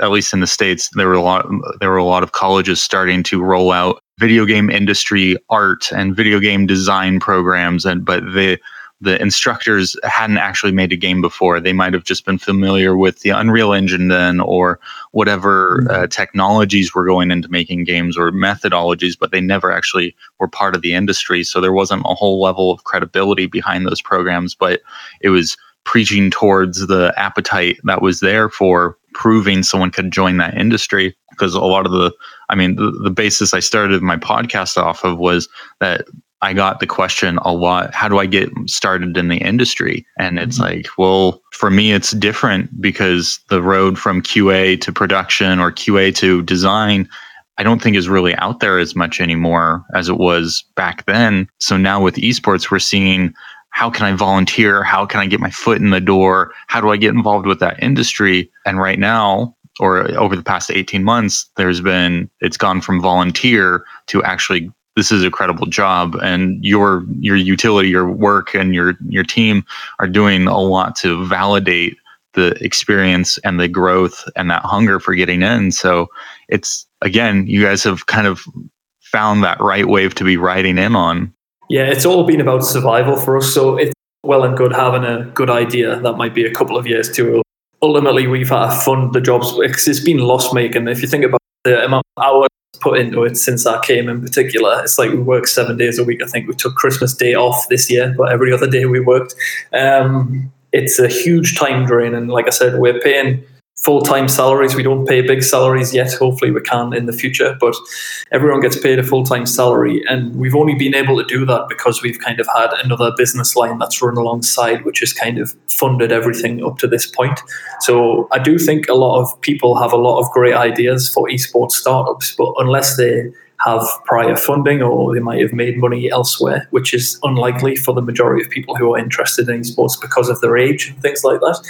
at least in the States, there were a lot, there were a lot of colleges starting to roll out video game industry art and video game design programs. And, but the, the instructors hadn't actually made a game before. They might've just been familiar with the Unreal Engine then, or whatever uh, technologies were going into making games or methodologies, but they never actually were part of the industry. So there wasn't a whole level of credibility behind those programs, but it was preaching towards the appetite that was there for proving someone could join that industry. Because a lot of the, I mean, the, the basis I started my podcast off of was that I got the question a lot, how do I get started in the industry? And it's like, well, for me, it's different because the road from Q A to production or Q A to design, I don't think is really out there as much anymore as it was back then. So now with esports, we're seeing how can I volunteer? How can I get my foot in the door? How do I get involved with that industry? And right now, or over the past eighteen months, there's been, it's gone from volunteer to actually this is a credible job, and your your utility, your work, and your your team are doing a lot to validate the experience and the growth and that hunger for getting in. So it's, again, you guys have kind of found that right wave to be riding in on. Yeah, it's all been about survival for us. So it's well and good having a good idea. That might be a couple of years too early. Ultimately, we've had to fund the jobs because it's been loss making. If you think about the amount of hours put into it since I came in particular, it's like we work seven days a week. I think we took Christmas Day off this year, but every other day we worked. Um, it's a huge time drain. And like I said, we're paying full-time salaries. We don't pay big salaries yet. Hopefully we can in the future, but everyone gets paid a full-time salary. And we've only been able to do that because we've kind of had another business line that's run alongside, which has kind of funded everything up to this point. So I do think a lot of people have a lot of great ideas for esports startups, but unless they have prior funding or they might have made money elsewhere, which is unlikely for the majority of people who are interested in esports because of their age and things like that,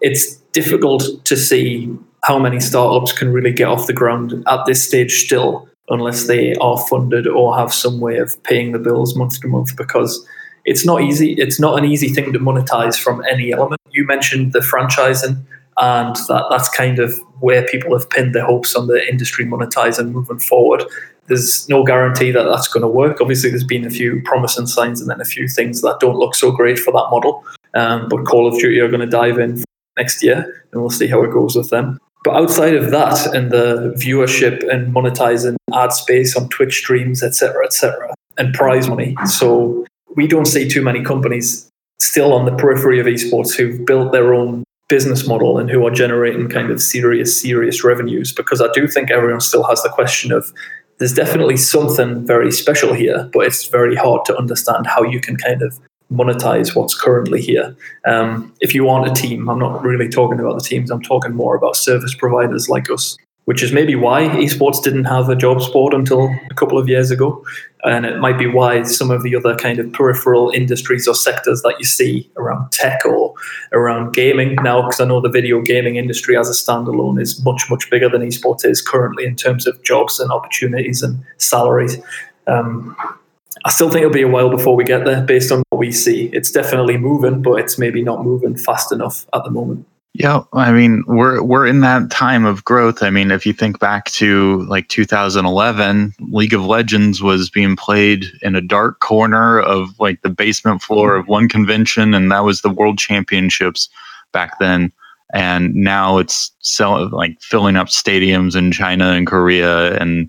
it's difficult to see how many startups can really get off the ground at this stage still, unless they are funded or have some way of paying the bills month to month, because it's not easy. It's not an easy thing to monetize from any element. You mentioned the franchising, and that, that's kind of where people have pinned their hopes on the industry monetizing moving forward. There's no guarantee that that's going to work. Obviously, there's been a few promising signs and then a few things that don't look so great for that model. Um, but Call of Duty are going to dive in next year, and we'll see how it goes with them. But outside of that, and the viewership and monetizing ad space on Twitch streams, et cetera, et cetera, and prize money, so we don't see too many companies still on the periphery of esports who've built their own business model and who are generating kind of serious, serious revenues. Because I do think everyone still has the question of, there's definitely something very special here, but it's very hard to understand how you can kind of monetize what's currently here. Um, if you aren't a team, I'm not really talking about the teams, I'm talking more about service providers like us, which is maybe why esports didn't have a jobs board until a couple of years ago. And it might be why some of the other kind of peripheral industries or sectors that you see around tech or around gaming now, because I know the video gaming industry as a standalone is much, much bigger than esports is currently in terms of jobs and opportunities and salaries. Um, I still think it'll be a while before we get there based on what we see. It's definitely moving, but it's maybe not moving fast enough at the moment. Yeah, I mean, we're we're in that time of growth. I mean, if you think back to like two thousand eleven, League of Legends was being played in a dark corner of like the basement floor of one convention, and that was the World Championships back then. And now it's sell- like filling up stadiums in China and Korea and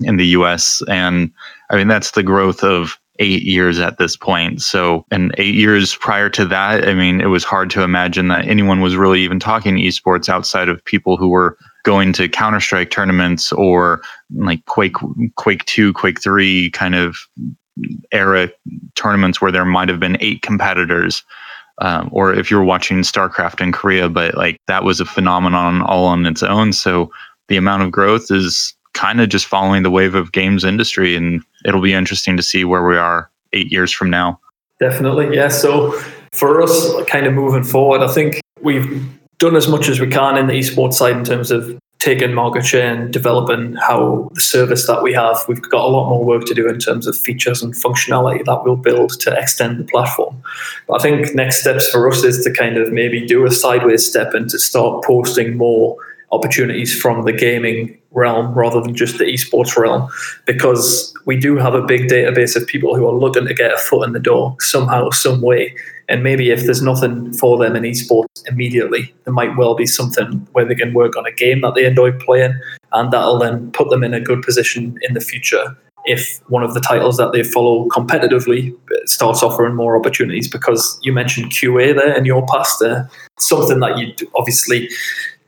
in the U S, and I mean, that's the growth of eight years at this point. So, and eight years prior to that, I mean, it was hard to imagine that anyone was really even talking esports outside of people who were going to Counter-Strike tournaments or like Quake, Quake two, Quake three kind of era tournaments where there might have been eight competitors. Um, or if you were watching StarCraft in Korea, but like that was a phenomenon all on its own. So the amount of growth is kind of just following the wave of games industry, and it'll be interesting to see where we are eight years from now. Definitely, yeah. So for us, kind of moving forward, I think we've done as much as we can in the esports side in terms of taking market share and developing how the service that we have. We've got a lot more work to do in terms of features and functionality that we'll build to extend the platform. But I think next steps for us is to kind of maybe do a sideways step and to start posting more opportunities from the gaming realm rather than just the esports realm, because we do have a big database of people who are looking to get a foot in the door somehow, some way. And maybe if there's nothing for them in esports immediately, there might well be something where they can work on a game that they enjoy playing, and that'll then put them in a good position in the future if one of the titles that they follow competitively starts offering more opportunities. Because you mentioned Q A there in your past there, something that you obviously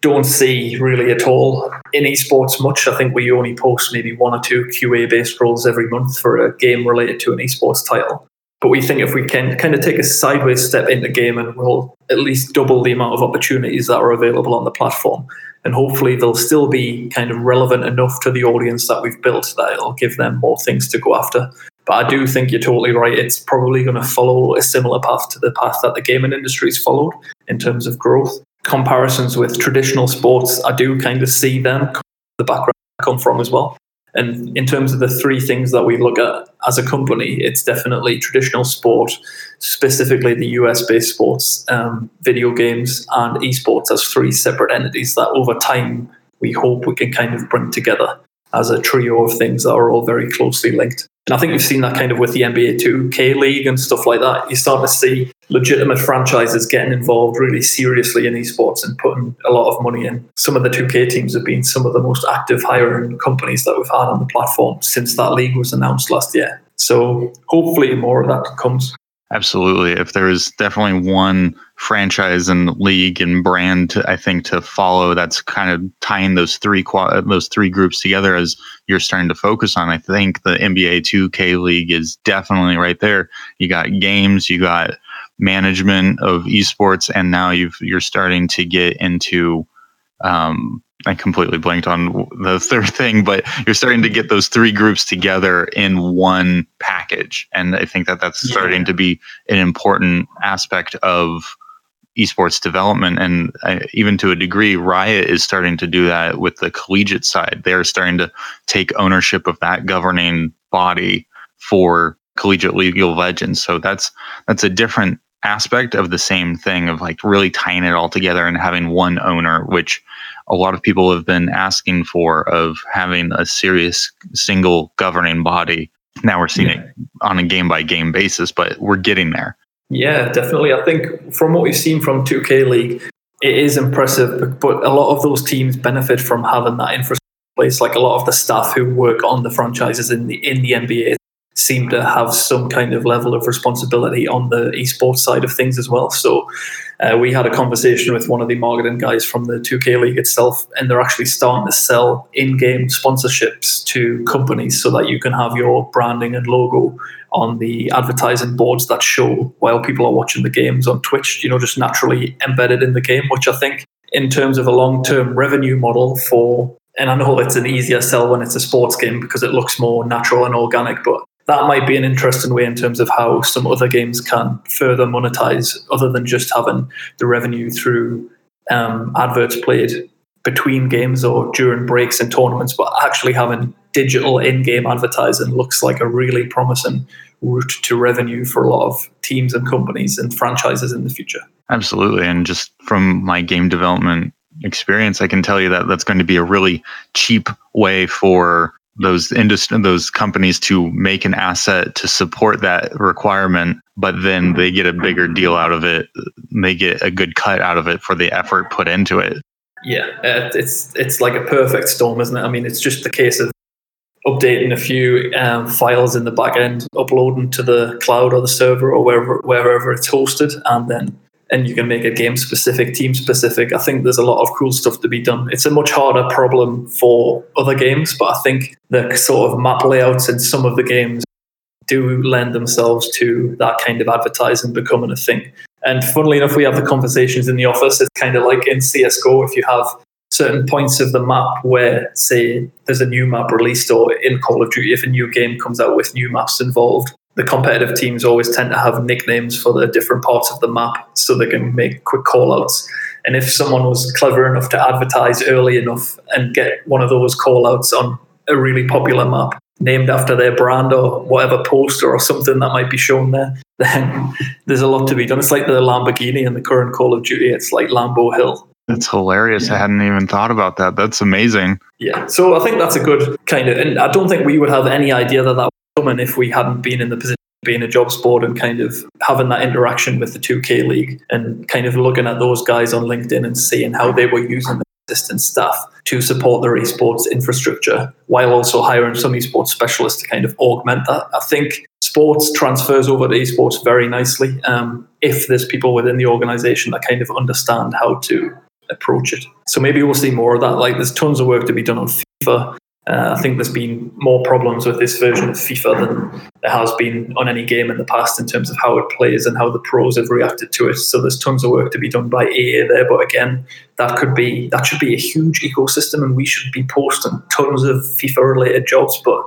don't see really at all in esports much. I think we only post maybe one or two Q A based roles every month for a game related to an esports title. But we think if we can kind of take a sideways step into gaming, we'll at least double the amount of opportunities that are available on the platform. And hopefully they'll still be kind of relevant enough to the audience that we've built that it'll give them more things to go after. But I do think you're totally right. It's probably going to follow a similar path to the path that the gaming industry's followed in terms of growth. Comparisons with traditional sports, I do kind of see them, the background I come from as well. And in terms of the three things that we look at as a company, it's definitely traditional sport, specifically the U S-based sports, um, video games, and esports as three separate entities that over time we hope we can kind of bring together. as a trio of things that are all very closely linked. And I think you've seen that kind of with the N B A two K League and stuff like that. You're starting to see legitimate franchises getting involved really seriously in esports and putting a lot of money in. Some of the two K teams have been some of the most active hiring companies that we've had on the platform since that league was announced last year. So hopefully more of that comes. Absolutely. If there is definitely one franchise and league and brand, I think, to follow, that's kind of tying those three those three groups together as you're starting to focus on. I think the N B A two K League is definitely right there. You got games, you got management of esports, and now you've, you're starting to get into... Um, I completely blanked on the third thing, but you're starting to get those three groups together in one package. And I think that that's yeah. starting to be an important aspect of esports development. And I, even to a degree, Riot is starting to do that with the collegiate side. They're starting to take ownership of that governing body for collegiate League of Legends. So that's, that's a different aspect of the same thing of like really tying it all together and having one owner, which a lot of people have been asking for, of having a serious single governing body. Now we're seeing yeah. it on a game by game basis, but we're getting there. Yeah, definitely. I think from what we've seen from two K League, it is impressive, but a lot of those teams benefit from having that infrastructure in place. Like a lot of the staff who work on the franchises in the, in the N B A seem to have some kind of level of responsibility on the esports side of things as well. So uh, we had a conversation with one of the marketing guys from the two K League itself, and they're actually starting to sell in-game sponsorships to companies so that you can have your branding and logo on the advertising boards that show while people are watching the games on Twitch, you know, just naturally embedded in the game, which I think in terms of a long-term revenue model for, and I know it's an easier sell when it's a sports game because it looks more natural and organic, but that might be an interesting way in terms of how some other games can further monetize other than just having the revenue through um, adverts played between games or during breaks and tournaments, but actually having digital in-game advertising looks like a really promising route to revenue for a lot of teams and companies and franchises in the future. Absolutely. And just from my game development experience, I can tell you that that's going to be a really cheap way for those industry, those companies to make an asset to support that requirement, but then they get a bigger deal out of it. They get a good cut out of it for the effort put into it. Yeah, it's it's like a perfect storm, isn't it? I mean, it's just the case of updating a few um, files in the back end, uploading to the cloud or the server or wherever wherever it's hosted, and then and you can make it game-specific, team-specific. I think there's a lot of cool stuff to be done. It's a much harder problem for other games, but I think the sort of map layouts in some of the games do lend themselves to that kind of advertising becoming a thing. And funnily enough, we have the conversations in the office. It's kind of like in C S G O, if you have certain points of the map where, say, there's a new map released, or in Call of Duty, if a new game comes out with new maps involved, the competitive teams always tend to have nicknames for the different parts of the map so they can make quick call-outs. And if someone was clever enough to advertise early enough and get one of those call-outs on a really popular map named after their brand or whatever poster or something that might be shown there, then there's a lot to be done. It's like the Lamborghini in the current Call of Duty. It's like Lambo Hill. That's hilarious. Yeah. I hadn't even thought about that. That's amazing. Yeah. So I think that's a good kind of... And I don't think we would have any idea that that and if we hadn't been in the position of being a jobs board and kind of having that interaction with the two K League and kind of looking at those guys on LinkedIn and seeing how they were using the existing staff to support their esports infrastructure while also hiring some esports specialists to kind of augment that. I think sports transfers over to esports very nicely um, if there's people within the organization that kind of understand how to approach it. So maybe we'll see more of that. Like there's tons of work to be done on FIFA. Uh, I think there's been more problems with this version of FIFA than there has been on any game in the past in terms of how it plays and how the pros have reacted to it. So there's tons of work to be done by E A there. But again, that could be that should be a huge ecosystem and we should be posting tons of FIFA-related jobs. But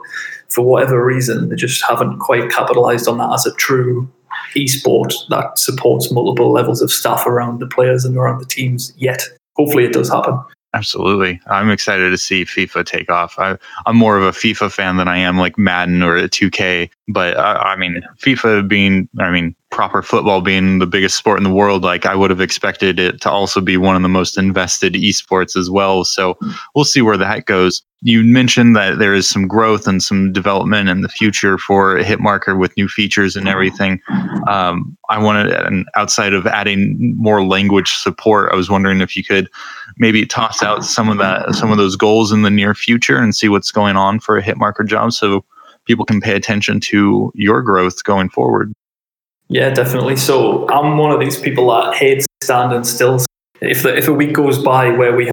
for whatever reason, they just haven't quite capitalized on that as a true e-sport that supports multiple levels of staff around the players and around the teams yet. Hopefully it does happen. Absolutely. I'm excited to see FIFA take off. I, I'm more of a FIFA fan than I am like Madden or a two K. But I, I mean, FIFA being, I mean, proper football being the biggest sport in the world, like I would have expected it to also be one of the most invested esports as well. So we'll see where that goes. You mentioned that there is some growth and some development in the future for Hitmarker with new features and everything. Um, I wanted, and outside of adding more language support, I was wondering if you could maybe toss out some of that, some of those goals in the near future and see what's going on for Hitmarker Jobs, so people can pay attention to your growth going forward. Yeah, definitely. So I'm one of these people that hates standing still. If the, if a week goes by where we have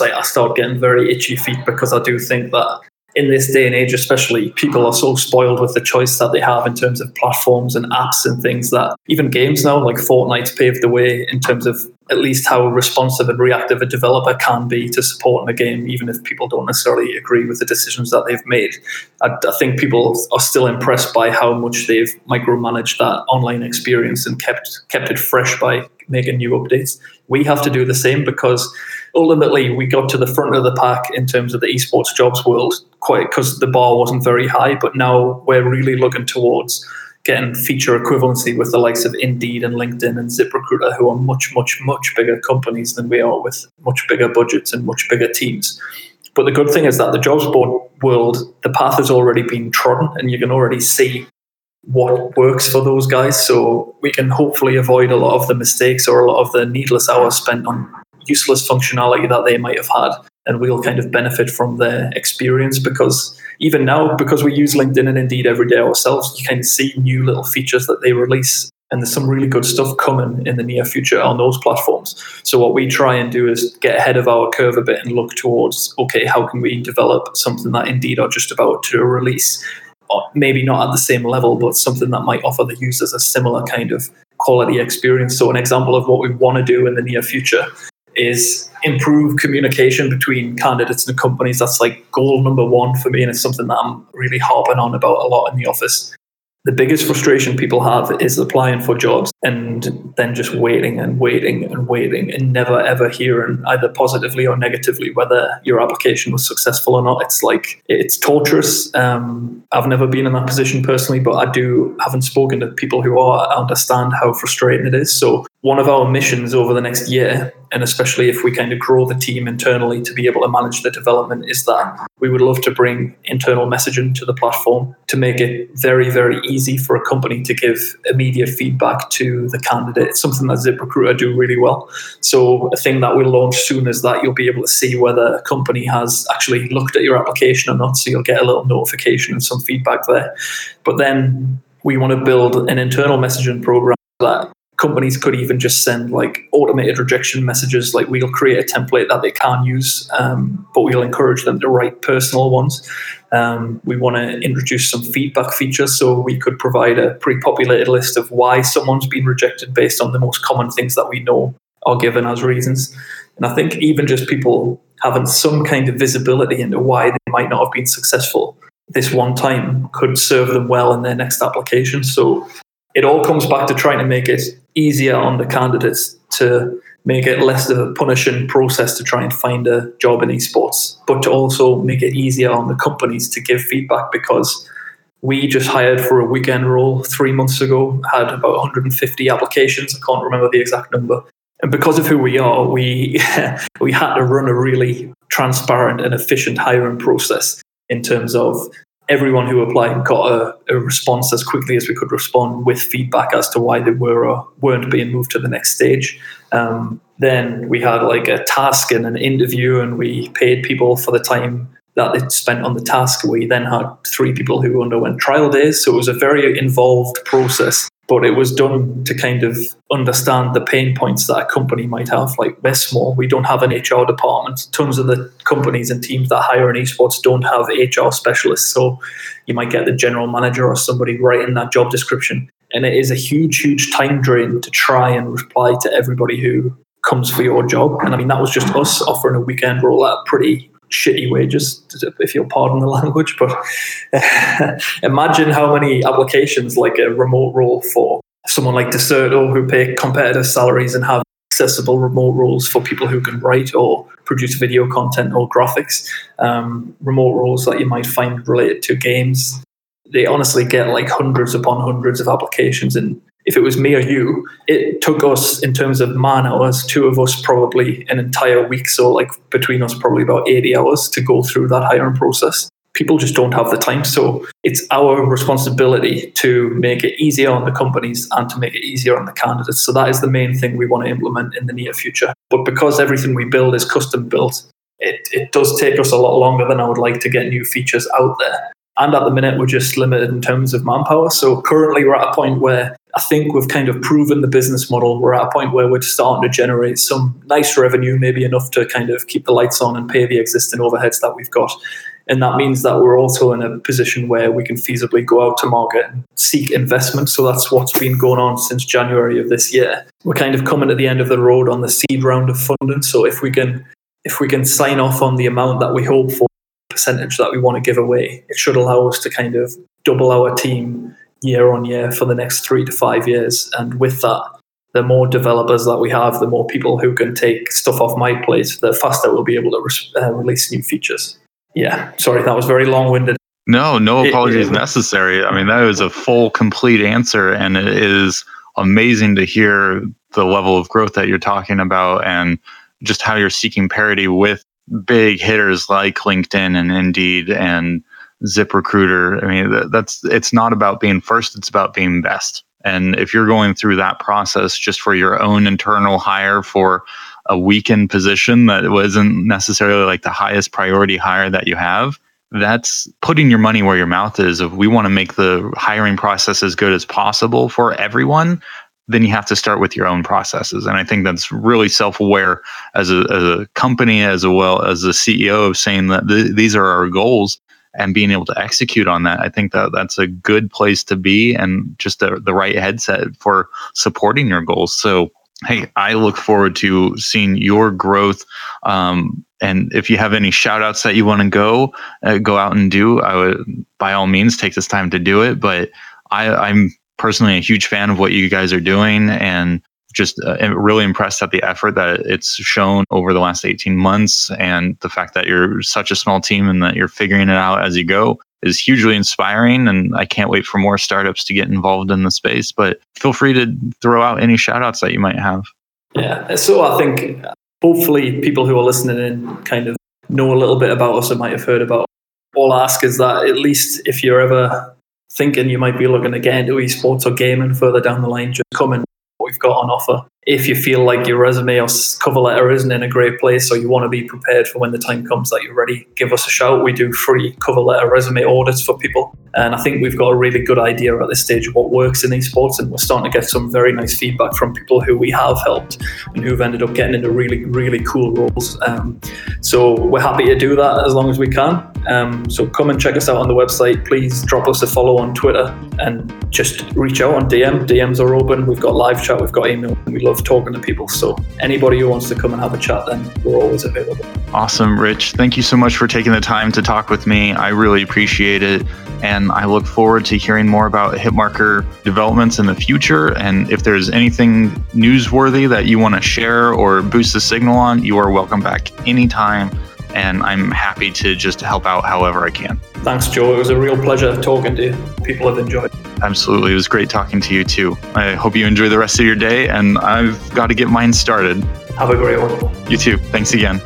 like, I start getting very itchy feet, because I do think that in this day and age, especially, people are so spoiled with the choice that they have in terms of platforms and apps and things, that even games now, like Fortnite's paved the way in terms of at least how responsive and reactive a developer can be to supporting a game, even if people don't necessarily agree with the decisions that they've made. I, I think people are still impressed by how much they've micromanaged that online experience and kept kept it fresh by making new updates. We have to do the same, because ultimately we got to the front of the pack in terms of the esports jobs world quite because the bar wasn't very high, but now we're really looking towards getting feature equivalency with the likes of Indeed and LinkedIn and ZipRecruiter, who are much, much, much bigger companies than we are, with much bigger budgets and much bigger teams. But the good thing is that the jobs board world, the path has already been trodden, and you can already see what works for those guys. So we can hopefully avoid a lot of the mistakes or a lot of the needless hours spent on useless functionality that they might have had. And we'll kind of benefit from their experience, because even now, because we use LinkedIn and Indeed every day ourselves, you kind of see new little features that they release. And there's some really good stuff coming in the near future on those platforms. So what we try and do is get ahead of our curve a bit and look towards, okay, how can we develop something that Indeed are just about to release? Or maybe not at the same level, but something that might offer the users a similar kind of quality experience. So an example of what we want to do in the near future is improve communication between candidates and companies. That's like goal number one for me, and it's something that I'm really harping on about a lot in the office. The biggest frustration people have is applying for jobs and then just waiting and waiting and waiting and never ever hearing either positively or negatively whether your application was successful or not. It's like, it's torturous. Um, I've never been in that position personally, but I do, haven't spoken to people who are, I understand how frustrating it is. So one of our missions over the next year, and especially if we kind of grow the team internally to be able to manage the development, is that we would love to bring internal messaging to the platform to make it very, very easy for a company to give immediate feedback to the candidate. It's something that ZipRecruiter do really well. So a thing that we'll launch soon is that you'll be able to see whether a company has actually looked at your application or not. So you'll get a little notification and some feedback there. But then we want to build an internal messaging program that companies could even just send like automated rejection messages. Like, we'll create a template that they can use, um, but we'll encourage them to write personal ones. Um, we want to introduce some feedback features, so we could provide a pre-populated list of why someone's been rejected based on the most common things that we know are given as reasons. And I think even just people having some kind of visibility into why they might not have been successful this one time could serve them well in their next application. So it all comes back to trying to make it easier on the candidates, to make it less of a punishing process to try and find a job in esports, but to also make it easier on the companies to give feedback. Because we just hired for a weekend role three months ago, had about one hundred fifty applications. I can't remember the exact number. And because of who we are, we we had to run a really transparent and efficient hiring process in terms of everyone who applied got a, a response as quickly as we could respond, with feedback as to why they were or weren't being moved to the next stage. Um, then we had like a task and an interview, and we paid people for the time that they spent on the task. We then had three people who underwent trial days. So it was a very involved process, but it was done to kind of understand the pain points that a company might have. Like, we're small, we don't have an H R department. Tons of the companies and teams that hire in esports don't have H R specialists. So you might get the general manager or somebody writing that job description. And it is a huge, huge time drain to try and reply to everybody who comes for your job. And I mean, that was just us offering a weekend role at pretty shitty wages, if you'll pardon the language, but imagine how many applications like a remote role for someone like Dexerto, who pay competitive salaries and have accessible remote roles for people who can write or produce video content or graphics, um, remote roles that you might find related to games. They honestly get like hundreds upon hundreds of applications, and if it was me or you, it took us, in terms of man hours, two of us probably an entire week. So like between us, probably about eighty hours to go through that hiring process. People just don't have the time. So it's our responsibility to make it easier on the companies and to make it easier on the candidates. So that is the main thing we want to implement in the near future. But because everything we build is custom built, it, it does take us a lot longer than I would like to get new features out there. And at the minute, we're just limited in terms of manpower. So currently we're at a point where I think we've kind of proven the business model. We're at a point where we're starting to generate some nice revenue, maybe enough to kind of keep the lights on and pay the existing overheads that we've got. And that means that we're also in a position where we can feasibly go out to market and seek investment. So that's what's been going on since January of this year. We're kind of coming at the end of the road on the seed round of funding. So if we can, if we can sign off on the amount that we hope for, percentage that we want to give away, it should allow us to kind of double our team year on year for the next three to five years. And with that, the more developers that we have, the more people who can take stuff off my plate, the faster we'll be able to re- uh, release new features. Yeah, sorry, that was very long-winded. No, no apologies it, it, necessary. I mean, that was a full, complete answer, and it is amazing to hear the level of growth that you're talking about and just how you're seeking parity with big hitters like LinkedIn and Indeed and ZipRecruiter. I mean, that's it's not about being first, it's about being best. And if you're going through that process just for your own internal hire for a weekend position that wasn't necessarily like the highest priority hire that you have, that's putting your money where your mouth is. If we want to make the hiring process as good as possible for everyone, then you have to start with your own processes. And I think that's really self-aware as a, as a company, as well as a C E O, of saying that th- these are our goals and being able to execute on that. I think that that's a good place to be and just the, the right headset for supporting your goals. So, hey, I look forward to seeing your growth. Um, and if you have any shout outs that you want to go, uh, go out and do, I would by all means take this time to do it. But I, I'm personally a huge fan of what you guys are doing and just uh, really impressed at the effort that it's shown over the last eighteen months, and the fact that you're such a small team and that you're figuring it out as you go is hugely inspiring, and I can't wait for more startups to get involved in the space. But feel free to throw out any shout outs that you might have. Yeah, so I think hopefully people who are listening in kind of know a little bit about us and might have heard about us. All I ask is that at least if you're ever thinking you might be looking to get into esports or gaming further down the line, just come and what we've got on offer. If you feel like your resume or cover letter isn't in a great place, or you want to be prepared for when the time comes that you're ready, give us a shout. We do free cover letter resume audits for people. And I think we've got a really good idea at this stage of what works in esports. And we're starting to get some very nice feedback from people who we have helped and who've ended up getting into really, really cool roles. Um, so we're happy to do that as long as we can. Um, so come and check us out on the website. Please drop us a follow on Twitter and just reach out on D M. D Ms are open. We've got live chat, we've got email, and we love talking to people. So anybody who wants to come and have a chat, then we're always available. Awesome, Rich. Thank you so much for taking the time to talk with me. I really appreciate it. And I look forward to hearing more about Hitmarker developments in the future. And if there's anything newsworthy that you want to share or boost the signal on, you are welcome back anytime. And I'm happy to just help out however I can. Thanks, Joe. It was a real pleasure talking to you. People have enjoyed. Absolutely. It was great talking to you too. I hope you enjoy the rest of your day, and I've got to get mine started. Have a great one. You too. Thanks again.